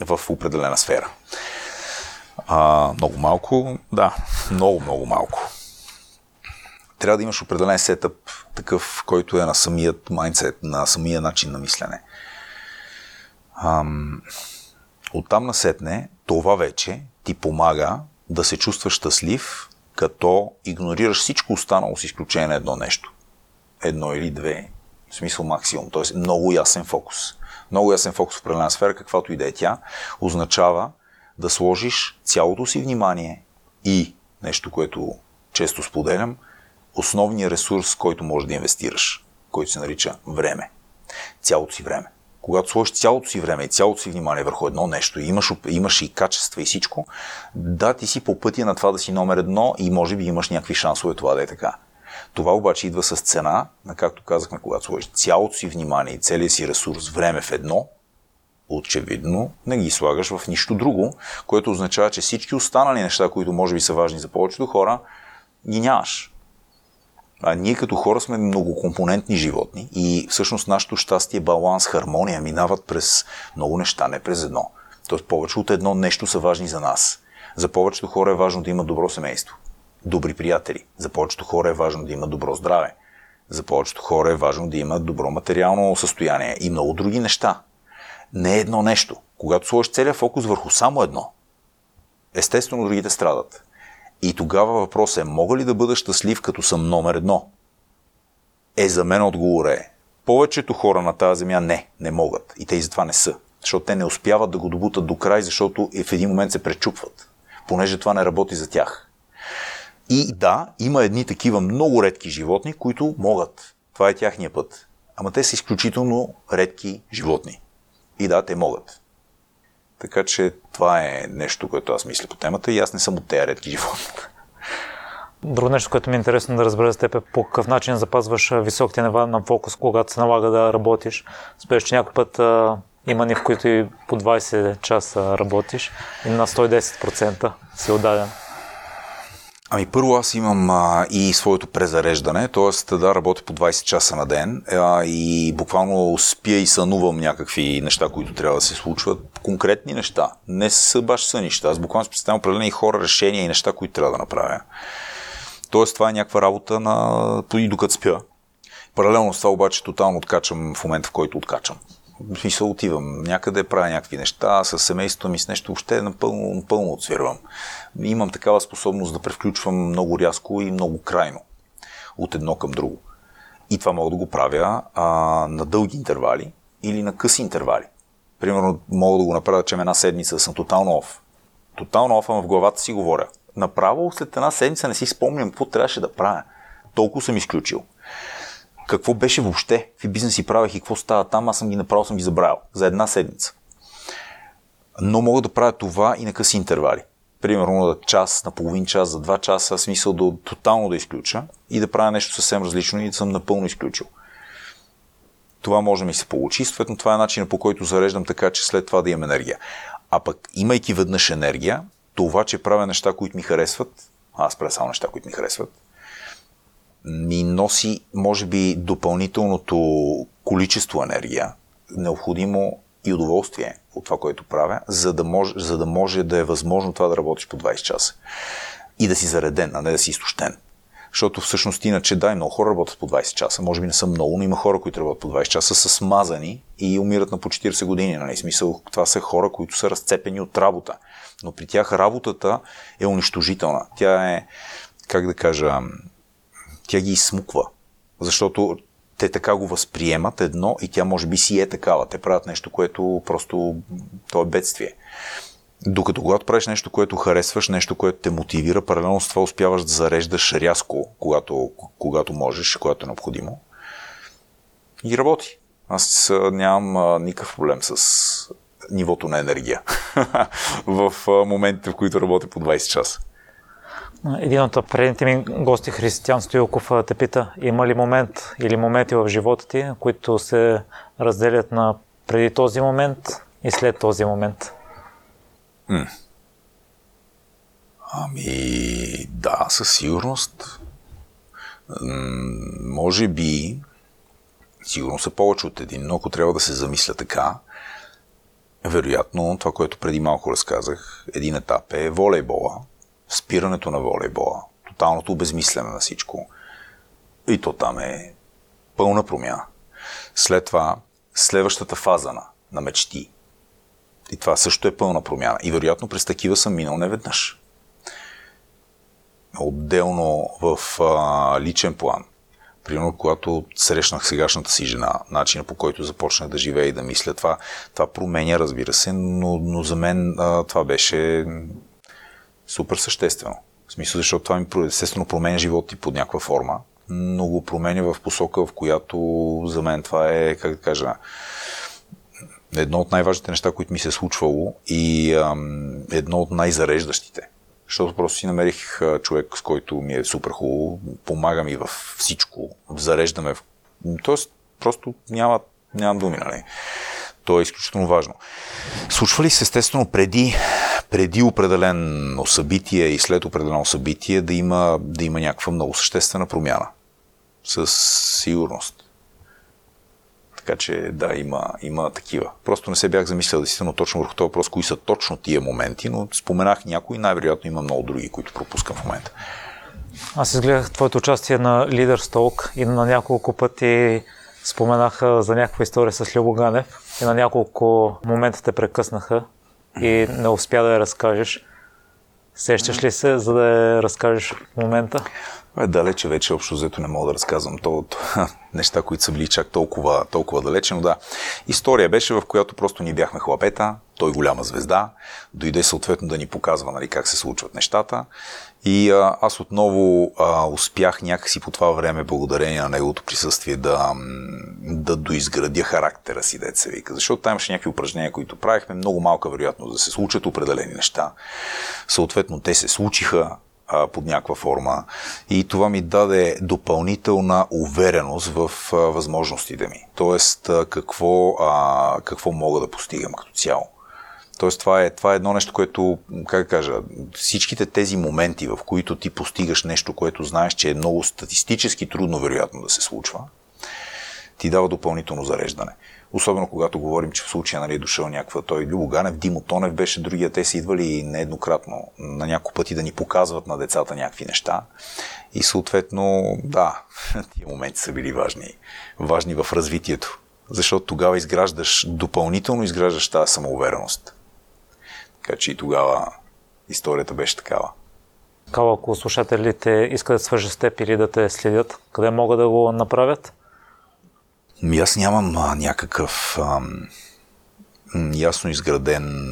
в определена сфера. А, много малко, да, много, много малко. Трябва да имаш определен сетъп, такъв, който е на самият майндсет, на самия начин на мислене. Ам, оттам насетне, това вече ти помага да се чувстваш щастлив, като игнорираш всичко останало с изключение на едно нещо. Едно или две, в смисъл максимум, т.е. много ясен фокус. Много ясен фокус в определена сфера, каквато и да е тя, означава да сложиш цялото си внимание и нещо, което често споделям, основният ресурс, който можеш да инвестираш, който се нарича време. Цялото си време. Когато сложиш цялото си време и цялото си внимание върху едно нещо, и имаш, имаш и качества и всичко, да, ти си по пътя на това да си номер едно и може би имаш някакви шансове това да е така. Това обаче идва с цена, както казахме, когато сложиш цялото си внимание и целия си ресурс време в едно, очевидно не ги слагаш в нищо друго, което означава, че всички останали неща, които може би са важни за повечето хора, ги нямаш. А ние като хора сме многокомпонентни животни и всъщност нашето щастие, баланс, хармония минават през много неща, не през едно. Тоест повече от едно нещо са важни за нас. За повечето хора е важно да имат добро семейство, добри приятели. За повечето хора е важно да имат добро здраве. За повечето хора е важно да имат добро материално състояние и много други неща. Не е едно нещо. Когато сложиш целият фокус върху само едно, естествено другите страдат. И тогава въпрос е, мога ли да бъда щастлив, като съм номер едно? Е, за мен отговор е, повечето хора на тази земя не, не могат. И те и затова не са. Защото те не успяват да го добутат до край, защото в един момент се пречупват. Понеже това не работи за тях. И да, има едни такива много редки животни, които могат. Това е тяхния път. Ама те са изключително редки животни. И да, те могат. Така че това е нещо, което аз мисля по темата и аз не съм от тези редки животни. Друго нещо, което ми е интересно да разбера за теб е по какъв начин запазваш високите нива на фокус, когато се налага да работиш. Спеш, че някой път а, има дни, в които и по двайсет часа работиш и на сто и десет процента си отдаден. Ами първо аз имам а, и своето презареждане, т.е. да работя по двайсет часа на ден а, и буквално спя и сънувам някакви неща, които трябва да се случват. Конкретни неща, не са баш сънища. Аз буквално специално определени хора, решения и неща, които трябва да направя. Тоест това е някаква работа на... и докато спя. Паралелно с това обаче тотално откачам в момента, в който откачам. В смисъл отивам някъде, правя някакви неща, с семейството ми, с нещо, въобще напълно, напълно отсвирвам. Имам такава способност да превключвам много рязко и много крайно, от едно към друго. И това мога да го правя а, на дълги интервали или на къси интервали. Примерно мога да го направя, че една седмица да съм тотално оф. Тотално оф, ама в главата си говоря. Направо след една седмица не си спомням какво трябваше да правя. Толкова съм изключил. Какво беше въобще, какви бизнеси правех и какво става там, аз съм ги направил, съм ги забравил за една седмица. Но мога да правя това и на къси интервали. Примерно на час, на половин час, за два часа, в смисъл да тотално да изключа и да правя нещо съвсем различно и да съм напълно изключил. Това може да ми се получи, съответно това е начинът, по който зареждам така, че след това да имам енергия. А пък, имайки веднъж енергия, това, че правя неща, които ми харесват, аз правя само неща, които ми харесват, ми носи, може би, допълнителното количество енергия, необходимо и удоволствие от това, което правя, за да може, за да, може да е възможно това да работиш по двайсет часа. И да си зареден, а не да си изтощен. Защото всъщност иначе, да, и много хора работят по двайсет часа. Може би не са много, но има хора, които работят по двайсет часа, са смазани и умират на по четирийсет години. Нали? Смисъл, това са хора, които са разцепени от работа. Но при тях работата е унищожителна. Тя е, как да кажа... тя ги изсмуква, защото те така го възприемат едно и тя може би си е такава. Те правят нещо, което просто то е бедствие. Докато когато правиш нещо, което харесваш, нещо, което те мотивира, паралелно с това успяваш да зареждаш рязко, когато, когато можеш, когато е необходимо. И работи. Аз нямам никакъв проблем с нивото на енергия в моментите, в които работя по двайсет часа. Един от предните ми гости, Християн Стюлков, те пита, има ли момент или моменти в живота ти, които се разделят на преди този момент и след този момент? М. Ами, да, със сигурност. М- може би, сигурно са повече от един, но ако трябва да се замисля така, вероятно, това, което преди малко разказах, един етап е волейбола, спирането на волейбола, тоталното обезмисляне на всичко. И то там е пълна промяна. След това, следващата фаза на, на мечти. И това също е пълна промяна. И вероятно през такива съм минал неведнъж. Отделно в а, личен план. Примерно, когато срещнах сегашната си жена, начина по който започнах да живея и да мисля, това, това променя, разбира се, но, но за мен а, това беше супер съществено. В смисъл, защото това ми естествено променя живота ти под някаква форма, но го променя в посока, в която за мен това е, как да кажа, едно от най-важните неща, които ми се е случвало и ам, едно от най-зареждащите. Защото просто си намерих човек, с който ми е супер хубаво, помага ми във всичко, зареждаме. В... Тоест, просто няма, нямам думи, нали? То е изключително важно. Случва ли се, естествено, преди, преди определено събитие и след определено събитие да има, да има някаква много съществена промяна? Със сигурност. Така че, да, има, има такива. Просто не се бях замислял действително точно върху този въпрос, кои са точно тия моменти, но споменах някои, най-вероятно има много други, които пропускам в момента. Аз изгледах твоето участие на Leaders Talk и на няколко пъти споменах за някаква история с Любо Ганев и на няколко момента те прекъснаха и не успя да я разкажеш. Сещаш ли се, за да я разкажеш в момента? Е, далече вече, общо взето не мога да разказвам то, то, неща, които са били чак толкова, толкова далече, но да. История беше, в която просто ние бяхме хлапета, той голяма звезда, дойде съответно да ни показва, нали, как се случват нещата и а, аз отново а, успях някакси по това време, благодарение на неговото присъствие, да, да доизградя характера си, дет се вика, защото там имаше някакви упражнения, които правихме, много малка вероятност да се случат определени неща, съответно те се случиха под някаква форма. И това ми даде допълнителна увереност в а, възможностите ми. Тоест, а, какво, а, какво мога да постигам като цяло. Тоест, това е, това е едно нещо, което, как да кажа, всичките тези моменти, в които ти постигаш нещо, което знаеш, че е много статистически трудно, вероятно, да се случва, ти дава допълнително зареждане. Особено когато говорим, че в случая, нали, е дошъл някаква той Любо Ганев, Димо Тонев беше другия, те са идвали нееднократно на няколко пъти да ни показват на децата някакви неща и съответно, да, тия моменти са били важни, важни в развитието, защото тогава изграждаш, допълнително изграждаш тази самоувереност. Така че и тогава историята беше такава. Такава, ако слушателите искат да свържат с теб или да те следят, къде могат да го направят? Ми аз нямам а, някакъв ам, ясно изграден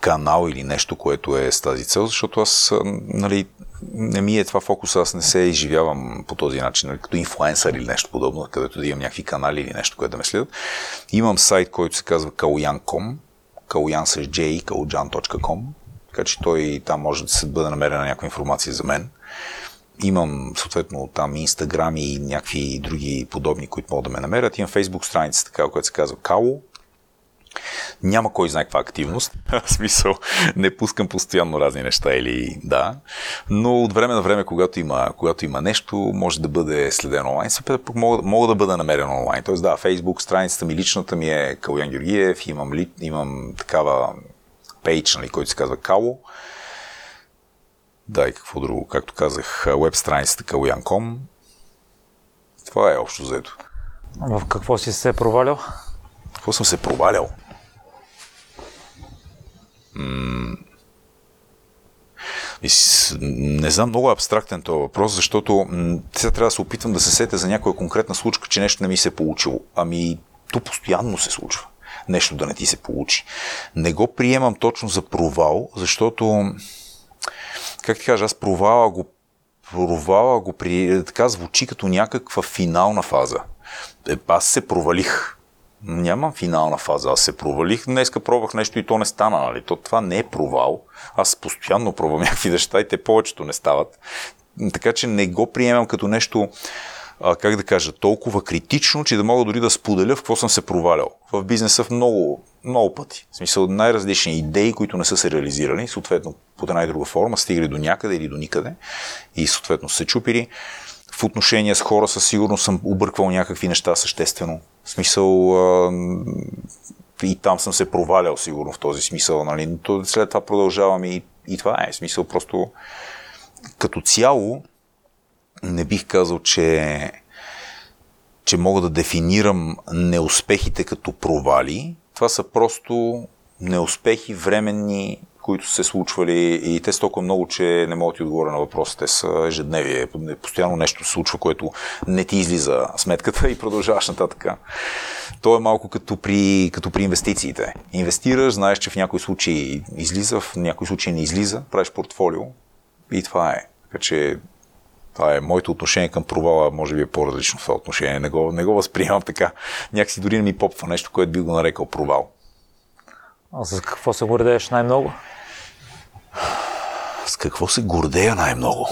канал или нещо, което е с тази цел, защото аз, а, нали, не ми е това фокус, аз не се изживявам по този начин, нали, като инфлуенсър или нещо подобно, където да имам някакви канали или нещо, което да ме следят. Имам сайт, който се казва калоян точка ком, калоян с J, калоян точка ком, така че той там може да се бъде намерена някаква информация за мен. Имам, съответно, там Инстаграм и някакви други подобни, които могат да ме намерят. Имам Фейсбук страница, така, която се казва Кало. Няма кой знае каква активност. В смисъл, не пускам постоянно разни неща или да. Но от време на време, когато има, когато има нещо, може да бъде следено онлайн. Съпре, мога, мога да бъда намерен онлайн. Тоест, да, Фейсбук страницата ми, личната ми е Калоян Георгиев. Имам, ли, имам такава пейдж, нали, който се казва Кало. Да, и какво друго, както казах, веб страницата калоян точка ком. Това е общо заето. В какво си се провалял? Какво съм се провалял? М- не знам, много е абстрактен този въпрос, защото м- сега трябва да се опитвам да се сетя за някоя конкретна случка, че нещо не ми се е получило. Ами, то постоянно се случва. Нещо да не ти се получи. Не го приемам точно за провал, защото... Как ти кажа, аз провала го, провала го при... Така звучи като някаква финална фаза. Е, аз се провалих. Нямам финална фаза, аз се провалих. Днеска пробвах нещо и то не стана, нали? То, това не е провал. Аз постоянно пробвам някакви неща и те повечето не стават. Така че не го приемам като нещо... а, как да кажа, толкова критично, че да мога дори да споделя в какво съм се провалял. В бизнеса в много, много пъти. В смисъл, най-различни идеи, които не са се реализирали, съответно под една и друга форма, стигали до някъде или до никъде и съответно се чупили. В отношения с хора със сигурност съм обърквал някакви неща съществено. В смисъл, а, и там съм се провалял сигурно в този смисъл. Нали? Но след това продължавам и, и това е смисъл. Просто като цяло не бих казал, че, че мога да дефинирам неуспехите като провали. Това са просто неуспехи, временни, които са се случвали и те са толкова много, че не мога да ти отговоря на въпроса. Те са ежедневие. Постоянно нещо се случва, което не ти излиза сметката и продължаваш нататък. То е малко като при, като при инвестициите. Инвестираш, знаеш, че в някои случаи излиза, в някои случаи не излиза, правиш портфолио и това е. Така че това е моето отношение към провала, може би е по-различно това отношение. Не го, не го възприемам така. Някакси дори не ми попва нещо, което би го нарекал провал. А с какво се гордееш най-много? С какво се гордея най-много?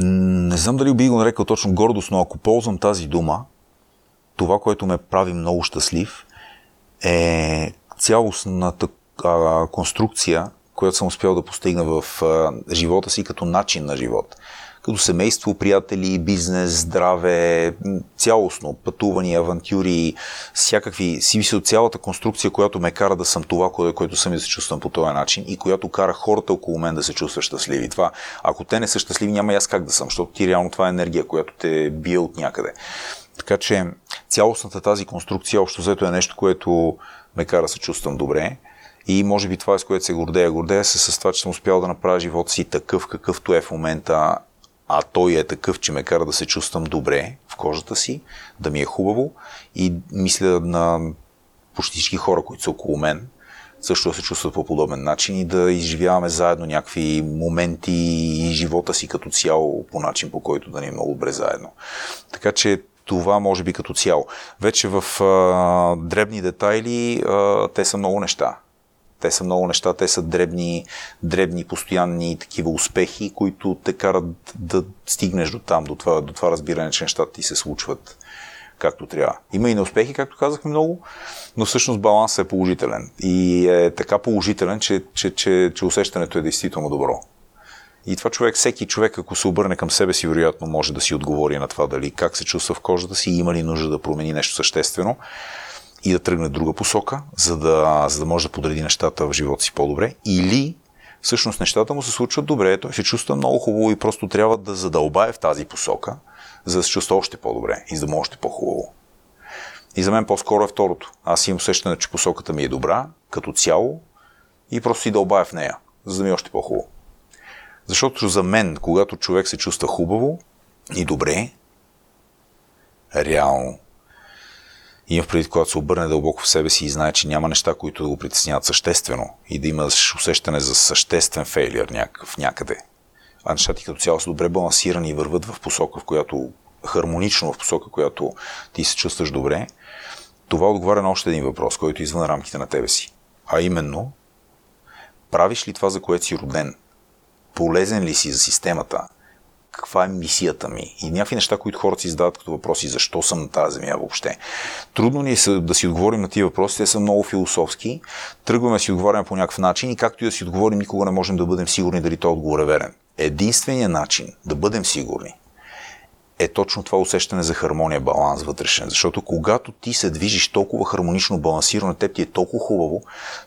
Не знам дали би го нарекал точно гордост, но ако ползвам тази дума, това, което ме прави много щастлив, е цялостната конструкция, която съм успял да постигна в живота си като начин на живот. Като семейство, приятели, бизнес, здраве, цялостно, пътувания, авантюри, всякакви си, цялата конструкция, която ме кара да съм това, което съм и да се чувствам по този начин и която кара хората около мен да се чувстват щастливи. Това, ако те не са щастливи, няма аз как да съм, защото ти реално това е енергия, която те бие от някъде. Така че цялостната тази конструкция, общо взето е нещо, което ме кара да се чувствам добре. И може би това е с което се гордея. Гордея се с това, че съм успял да направя живота си такъв, какъвто е в момента, а той е такъв, че ме кара да се чувствам добре в кожата си, да ми е хубаво и мисля на почти всички хора, които са около мен, също да се чувстват по подобен начин и да изживяваме заедно някакви моменти и живота си като цяло по начин, по който да ни е много добре заедно. Така че това може би като цяло. Вече в а, дребни детайли а, те са много неща. Те са много неща, те са дребни, дребни, постоянни такива успехи, които те карат да стигнеш до там, до това, до това разбиране, че нещата ти се случват както трябва. Има и неуспехи, както казахме много, но всъщност балансът е положителен. И е така положителен, че, че, че, че усещането е действително добро. И това човек, всеки човек, ако се обърне към себе си, вероятно може да си отговори на това дали как се чувства в кожата си, има ли нужда да промени нещо съществено и да тръгне друга посока, за да, за да може да подреди нещата в живота си по-добре. Или всъщност нещата му се случват добре, той се чувства много хубаво и просто трябва да задълбае в тази посока, за да се чувства още по-добре и за да му още по-хубаво. И за мен по-скоро е второто. Аз имам усещане, че посоката ми е добра, като цяло, и просто си дълбая в нея, за да ми е още по-хубаво. Защото за мен, когато човек се чувства хубаво и добре, реално, имам предвид, когато се обърне дълбоко в себе си и знае, че няма неща, които да го притесняват съществено и да имаш усещане за съществен фейлиър някакъв някъде. А нещата ти като цяло са добре балансирани и върват в посока, в която хармонично в посока, в която ти се чувстваш добре. Това отговаря на още един въпрос, който е извън рамките на тебе си. А именно, правиш ли това, за което си роден? Полезен ли си за системата? Каква е мисията ми? И някакви неща, които хората си задават като въпроси, защо съм на тази земя въобще. Трудно ни е да си отговорим на тия въпроси, те са много философски, тръгваме да си отговаряме по някакъв начин и както и да си отговорим, никога не можем да бъдем сигурни дали той отговор е верен. Единственият начин да бъдем сигурни е точно това усещане за хармония, баланс вътрешен. Защото когато ти се движиш толкова хармонично, балансирано, теб ти е толкова хубаво,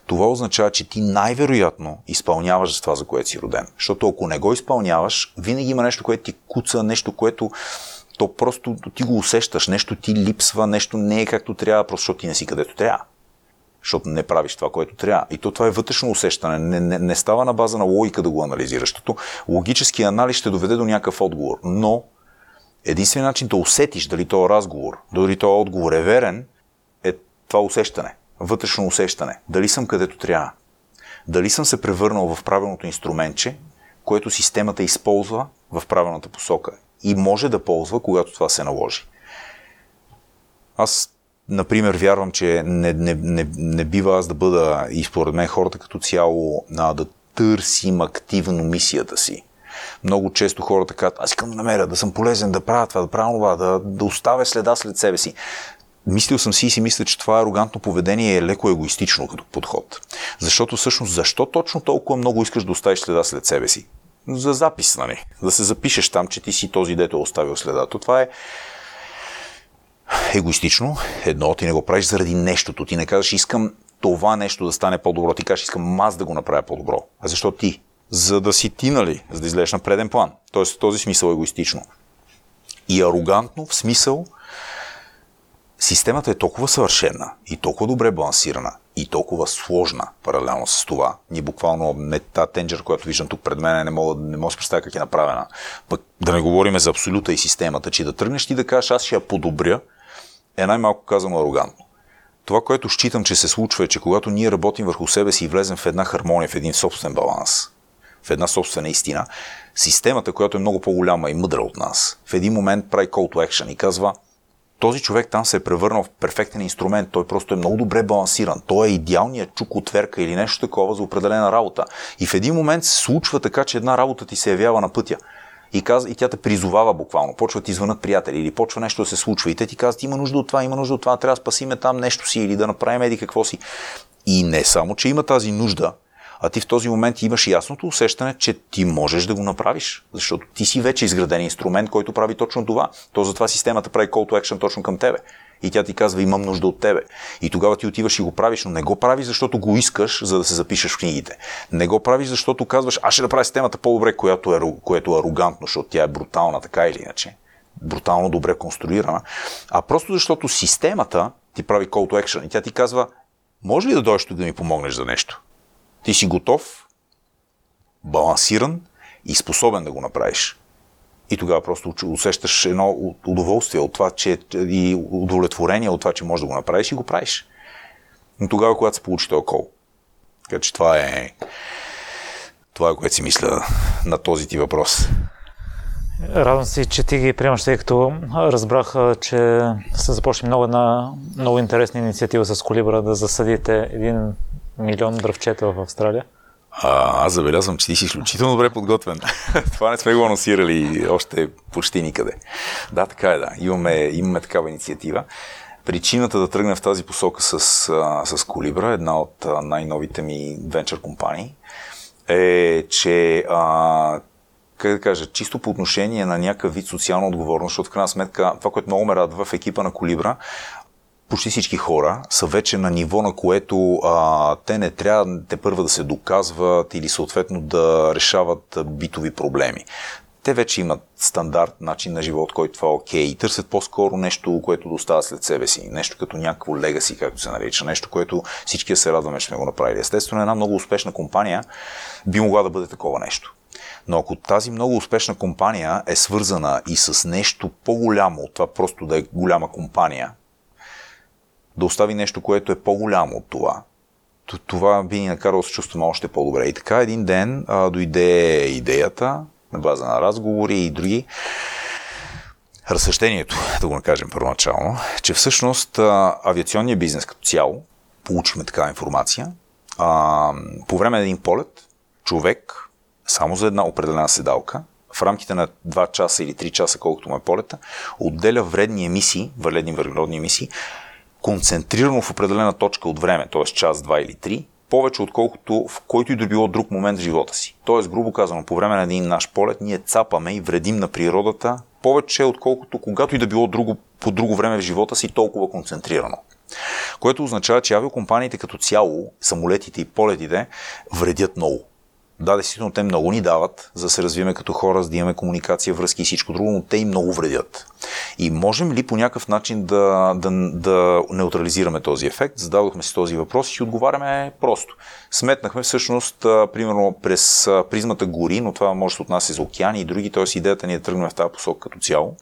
това означава, че ти най-вероятно изпълняваш за това, за което си роден. Защото ако не го изпълняваш, винаги има нещо, което ти куца, нещо, което то просто ти го усещаш, нещо ти липсва, нещо не е както трябва, просто защото ти не си където трябва. Защото не правиш това, което трябва. И то това е вътрешно усещане. Не, не, не става на база на логика да го анализираш. Защото логически анализ ще доведе до някакъв отговор, но единствен начин да усетиш дали този разговор, дали този отговор е верен, е това усещане, вътрешно усещане. Дали съм където трябва. Дали съм се превърнал в правилното инструментче, което системата използва в правилната посока и може да ползва, когато това се наложи. Аз, например, вярвам, че не, не, не, не бива аз да бъда, и според мен хората като цяло, да търсим активно мисията си. Много често хората казват, аз искам да намеря, да съм полезен, да правя това, да правя това, да, да оставя следа след себе си. Мислил съм си и си мисля, че това арогантно поведение е леко егоистично като подход. Защото всъщност, защо точно толкова много искаш да оставиш следа след себе си? За запис, нали? Да се запишеш там, че ти си този, дето е оставил следа. То това е егоистично. Едно, ти не го правиш заради нещото. Ти не казваш, искам това нещо да стане по-добро. Ти кажеш, искам аз да го направя по-добро. А защо ти? За да си ти, нали? За да излезеш на преден план. Тоест, в този смисъл егоистично. И арогантно в смисъл, системата е толкова съвършена и толкова добре балансирана и толкова сложна паралелно с това. Ние буквално не та тенджер, която виждам тук пред мен, не мога, не мога да се представя как е направена. Пък да не говорим за абсолюта и системата, че да тръгнеш ти да кажеш аз ще я подобря, е най-малко казано арогантно. Това, което считам, че се случва е, че когато ние работим върху себе си и влезем в една хармония, в един собствен баланс, в една собствена истина, системата, която е много по-голяма и мъдра от нас, в един момент прави call to action и казва: този човек там се е превърнал в перфектен инструмент, той просто е много добре балансиран, той е идеалният чук отверка или нещо такова за определена работа. И в един момент се случва така, че една работа ти се явява на пътя и, казва, и тя те призовава буквално, почва да ти звънат приятели или почва нещо да се случва и те ти казват има нужда от това, има нужда от това, трябва да спасиме там нещо си или да направим еди какво си. И не само, че има тази нужда, а ти в този момент имаш ясното усещане, че ти можеш да го направиш, защото ти си вече изграден инструмент, който прави точно това. То затова системата прави call to action точно към тебе. И тя ти казва, имам нужда от тебе. И тогава ти отиваш и го правиш, но не го правиш, защото го искаш, за да се запишеш в книгите. Не го правиш, защото казваш, аз ще направя системата по-добре, което е, което е арогантно, защото тя е брутална, така или иначе. Брутално добре конструирана. А просто защото системата ти прави call to action и тя ти казва, може ли да дойдеш тук да ми помогнеш за нещо? Ти си готов, балансиран и способен да го направиш. И тогава просто усещаш едно удоволствие от това, че и удовлетворение от това, че можеш да го направиш и го правиш. Но тогава, когато се получи този кол. Така че това е, това е което си мисля на този ти въпрос. Радвам се, че ти ги приемаш, тъй като разбрах, че се започне много една много интересна инициатива с Colibra да засадите един милион дръвчета в Австралия. А, аз забелязвам, че ти си изключително добре подготвен. Това не сме го анонсирали още почти никъде. Да, така е, да. Имаме, имаме такава инициатива. Причината да тръгна в тази посока с, с Colibra, една от най-новите ми венчър компании, е, че а, как да кажа, чисто по отношение на някакъв вид социална отговорност, защото в крайна сметка, това, което много ме радва в екипа на Colibra, почти всички хора са вече на ниво, на което а, те не трябва те първа да се доказват или съответно да решават битови проблеми. Те вече имат стандарт начин на живот, който това е окей, и търсят по-скоро нещо, което да остава след себе си. Нещо като някакво легаси, както се нарича. Нещо, което всички се радваме, че сме го направили. Естествено, една много успешна компания би могла да бъде такова нещо. Но ако тази много успешна компания е свързана и с нещо по-голямо от това просто да е голяма компания, да остави нещо, което е по-голямо от това, това би ни накарало да се чувстваме още по-добре. И така един ден а, дойде идеята, на база на разговори и други, разсъщението, да го накажем първоначално, че всъщност а, авиационният бизнес като цяло, получихме такава информация, а, по време на един полет, човек, само за една определена седалка, в рамките на два часа или три часа, колкото му е полета, отделя вредни емисии, вредни въглеродни емисии, концентрирано в определена точка от време, т.е. час, два или три, повече отколкото в който и да било друг момент в живота си. Т.е. грубо казано, по време на един наш полет ние цапаме и вредим на природата повече отколкото когато и да било друго, по друго време в живота си, толкова концентрирано. Което означава, че авиокомпаниите като цяло, самолетите и полетите вредят много. Да, действително те много ни дават, за да се развиме като хора, за да имаме комуникация, връзки и всичко друго, но те и много вредят. И можем ли по някакъв начин да, да, да неутрализираме този ефект? Зададохме си този въпрос и си отговаряме просто. Сметнахме всъщност, примерно през призмата гори, но това може да се отнася за океани и други, т.е. идеята ни е да тръгнем в тази посока като цяло.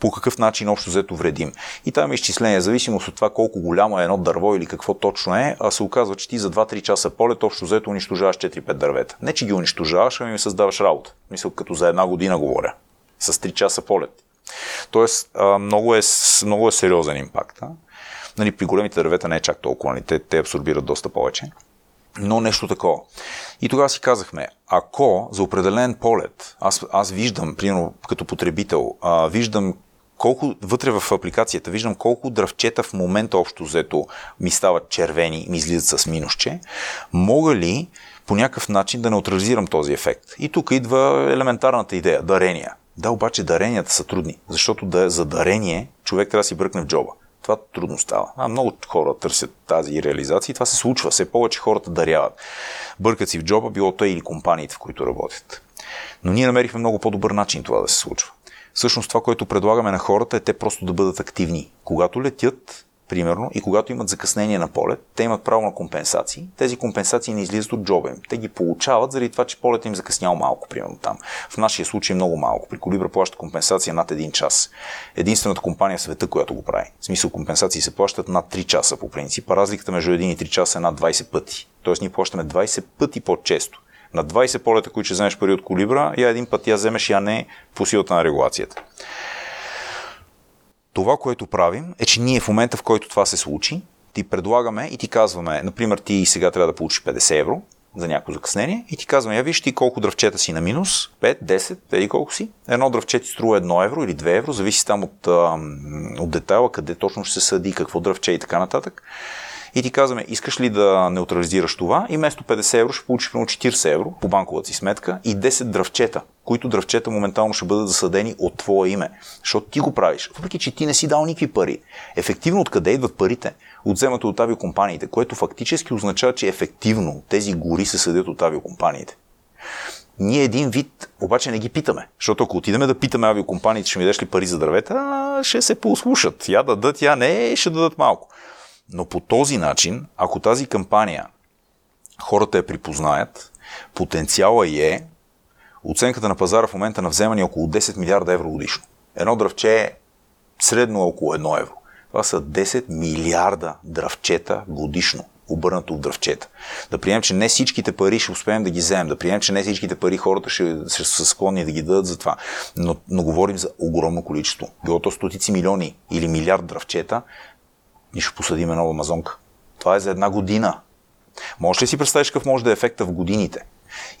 По какъв начин общо взето вредим. И там е изчисление, зависимост от това колко голямо е едно дърво или какво точно е, а се оказва, че ти за два-три часа полет общо взето унищожаваш четири-пет дървета. Не, че ги унищожаваш, ами ми създаваш работа. Мисля, като за една година говоря. С три часа полет. Тоест, много е, много е сериозен импакт. Нали, при големите дървета не е чак толкова, те, те абсорбират доста повече. но нещо такова. И тогава си казахме, ако за определен полет, аз, аз виждам, примерно като потребител, а, виждам колко вътре в апликацията, виждам колко дръвчета в момента общо взето ми стават червени, ми излизат с минусче, мога ли по някакъв начин да неутрализирам този ефект? И тук идва елементарната идея, дарения. Да, обаче даренията са трудни, защото да, за дарение човек трябва да си бръкне в джоба. Това трудно става. А, много хора търсят тази реализация и това се случва. Все повече хората даряват. Бъркат си в джоба, било той или компаниите, в които работят. Но ние намерихме много по-добър начин това да се случва. Всъщност това, което предлагаме на хората е те просто да бъдат активни. Когато летят, примерно, и когато имат закъснение на полет, те имат право на компенсации. Тези компенсации не излизат от джоба им. Те ги получават заради това, че полетът им закъснял малко, примерно там. В нашия случай много малко. При Colibra плаща компенсация над един час. Единствената компания в света, която го прави. В смисъл, компенсации се плащат над три часа по принцип, а разликата между един и три часа е над двайсет пъти. Тоест ние плащаме двайсет пъти по-често. На двайсет полета, които ще вземеш пари от Colibra, я един път я вземеш, я не по силата на регулацията. Това, което правим, е, че ние в момента, в който това се случи, ти предлагаме и ти казваме, например, ти сега трябва да получиш петдесет евро за някакво закъснение и ти казваме, я виж ти колко дръвчета си на минус, пет, десет, или колко си. Едно дръвче ти струва едно евро или две евро, зависи там от, от детайла, къде точно ще се съди, какво дръвче и така нататък. И ти казваме, искаш ли да неутрализираш това и вместо петдесет евро ще получиш примерно четирийсет евро по банковата си сметка и десет дръвчета, които дръвчета моментално ще бъдат засадени от твое име, защото ти го правиш, въпреки че ти не си дал никакви пари. Ефективно откъде идват парите? От вземането от авиокомпаниите, което фактически означава, че ефективно тези гори се съдят от авиокомпаниите. Ние един вид обаче не ги питаме, защото ако отидем да питаме авиокомпаниите, ще ми дадеш ли пари за дървета, ще се послушат. Я дадат, я не, ще дадат малко. Но по този начин, ако тази кампания хората я припознаят, потенциала е оценката на пазара в момента на вземане около десет милиарда евро годишно. Едно дръвче е средно около едно евро. Това са десет милиарда дръвчета годишно, обърнато в дръвчета. Да приемем, че не всичките пари ще успеем да ги вземем, да приемем, че не всичките пари хората ще, ще са склонни да ги дадат за това, но, но говорим за огромно количество. Било то стотици милиони или милиард дръвчета, и ще посадим една амазонка. Това е за една година. Може ли си представиш какъв може да е ефекта в годините?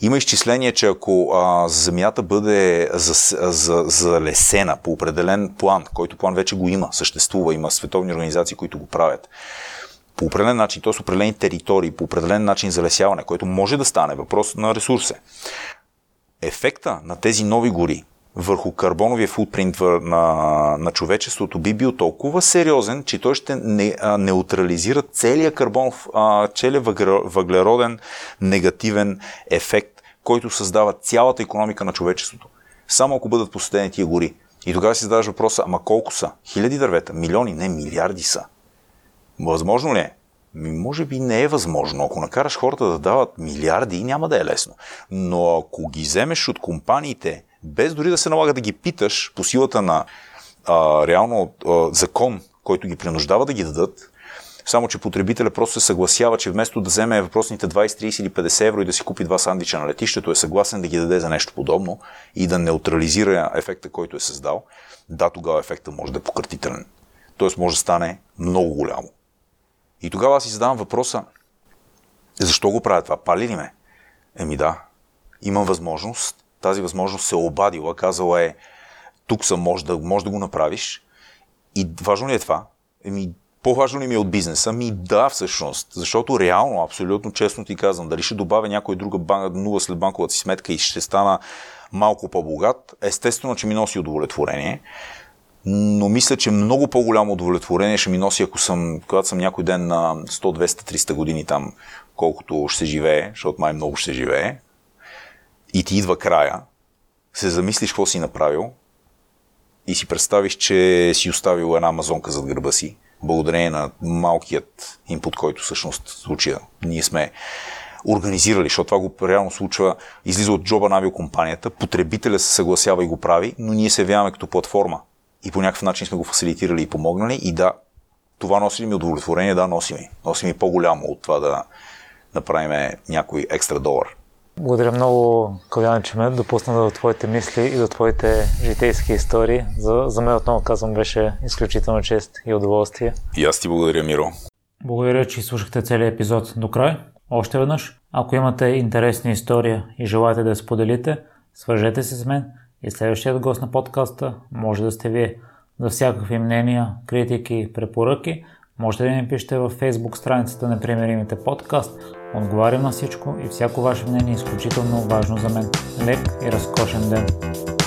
Има изчисление, че ако а, земята бъде залесена по определен план, който план вече го има, съществува, има световни организации, които го правят, по определен начин, т.е. определени територии, по определен начин залесяване, което може да стане въпрос на ресурсе. Ефекта на тези нови гори върху карбоновия футпринт на, на човечеството би бил толкова сериозен, че той ще не, а, неутрализира целия карбонов, а, целия въглероден негативен ефект, който създава цялата икономика на човечеството. Само ако бъдат посетени тия гори. И тогава си задаваш въпроса, ама колко са? Хиляди дървета? Милиони? Не, милиарди са. Възможно ли е? Ми, може би не е възможно. Ако накараш хората да дават милиарди, няма да е лесно. Но ако ги вземеш от компаниите, без дори да се налага да ги питаш по силата на а, реално а, закон, който ги принуждава да ги дадат, само че потребителя просто се съгласява, че вместо да вземе въпросните двайсет, трийсет или петдесет евро и да си купи два сандвича на летището, е съгласен да ги даде за нещо подобно и да неутрализира ефекта, който е създал, да, тогава ефекта може да е пократителен. Тоест може да стане много голямо. И тогава аз си задавам въпроса, защо го правя това? Пали ли ме? Еми да, имам възможност. Тази възможност се обадила, казала е, тук съм, може да, може да го направиш. И важно ли е това? Еми, по-важно ли ми е от бизнеса? Ми да, всъщност. Защото реално, абсолютно честно ти казвам, дали ще добавя някоя друга банка, нула след банковата си сметка и ще стана малко по-богат, естествено, че ми носи удовлетворение. Но мисля, че много по-голямо удовлетворение ще ми носи, ако съм, когато съм някой ден на сто, двеста, триста години там, колкото ще живее, защото май много ще живее, и ти идва края, се замислиш какво си направил и си представиш, че си оставил една амазонка зад гърба си, благодарение на малкият инпут, който всъщност случая ние сме организирали, защото това го реално случва, излиза от джоба на авиокомпанията, потребителя се съгласява и го прави, но ние се явяваме като платформа и по някакъв начин сме го фасилитирали и помогнали и да, това носи ли ми удовлетворение? Да, носи ми. Носи ми по-голямо от това да направим някой екстра долар. Благодаря много, Калоян, че ме допусна до твоите мисли и до твоите житейски истории. За, за мен отново казвам, беше изключително чест и удоволствие. И аз ти благодаря, Миро. Благодаря, че изслушахте целият епизод до край. Още веднъж, ако имате интересна история и желаете да я споделите, свържете се с мен и следващият гост на подкаста може да сте вие. За всякакви мнения, критики и препоръки можете да ми пишете във Facebook страницата на Непримиримите подкаст. Отговарям на всичко и всяко ваше мнение е изключително важно за мен. Лек и разкошен ден!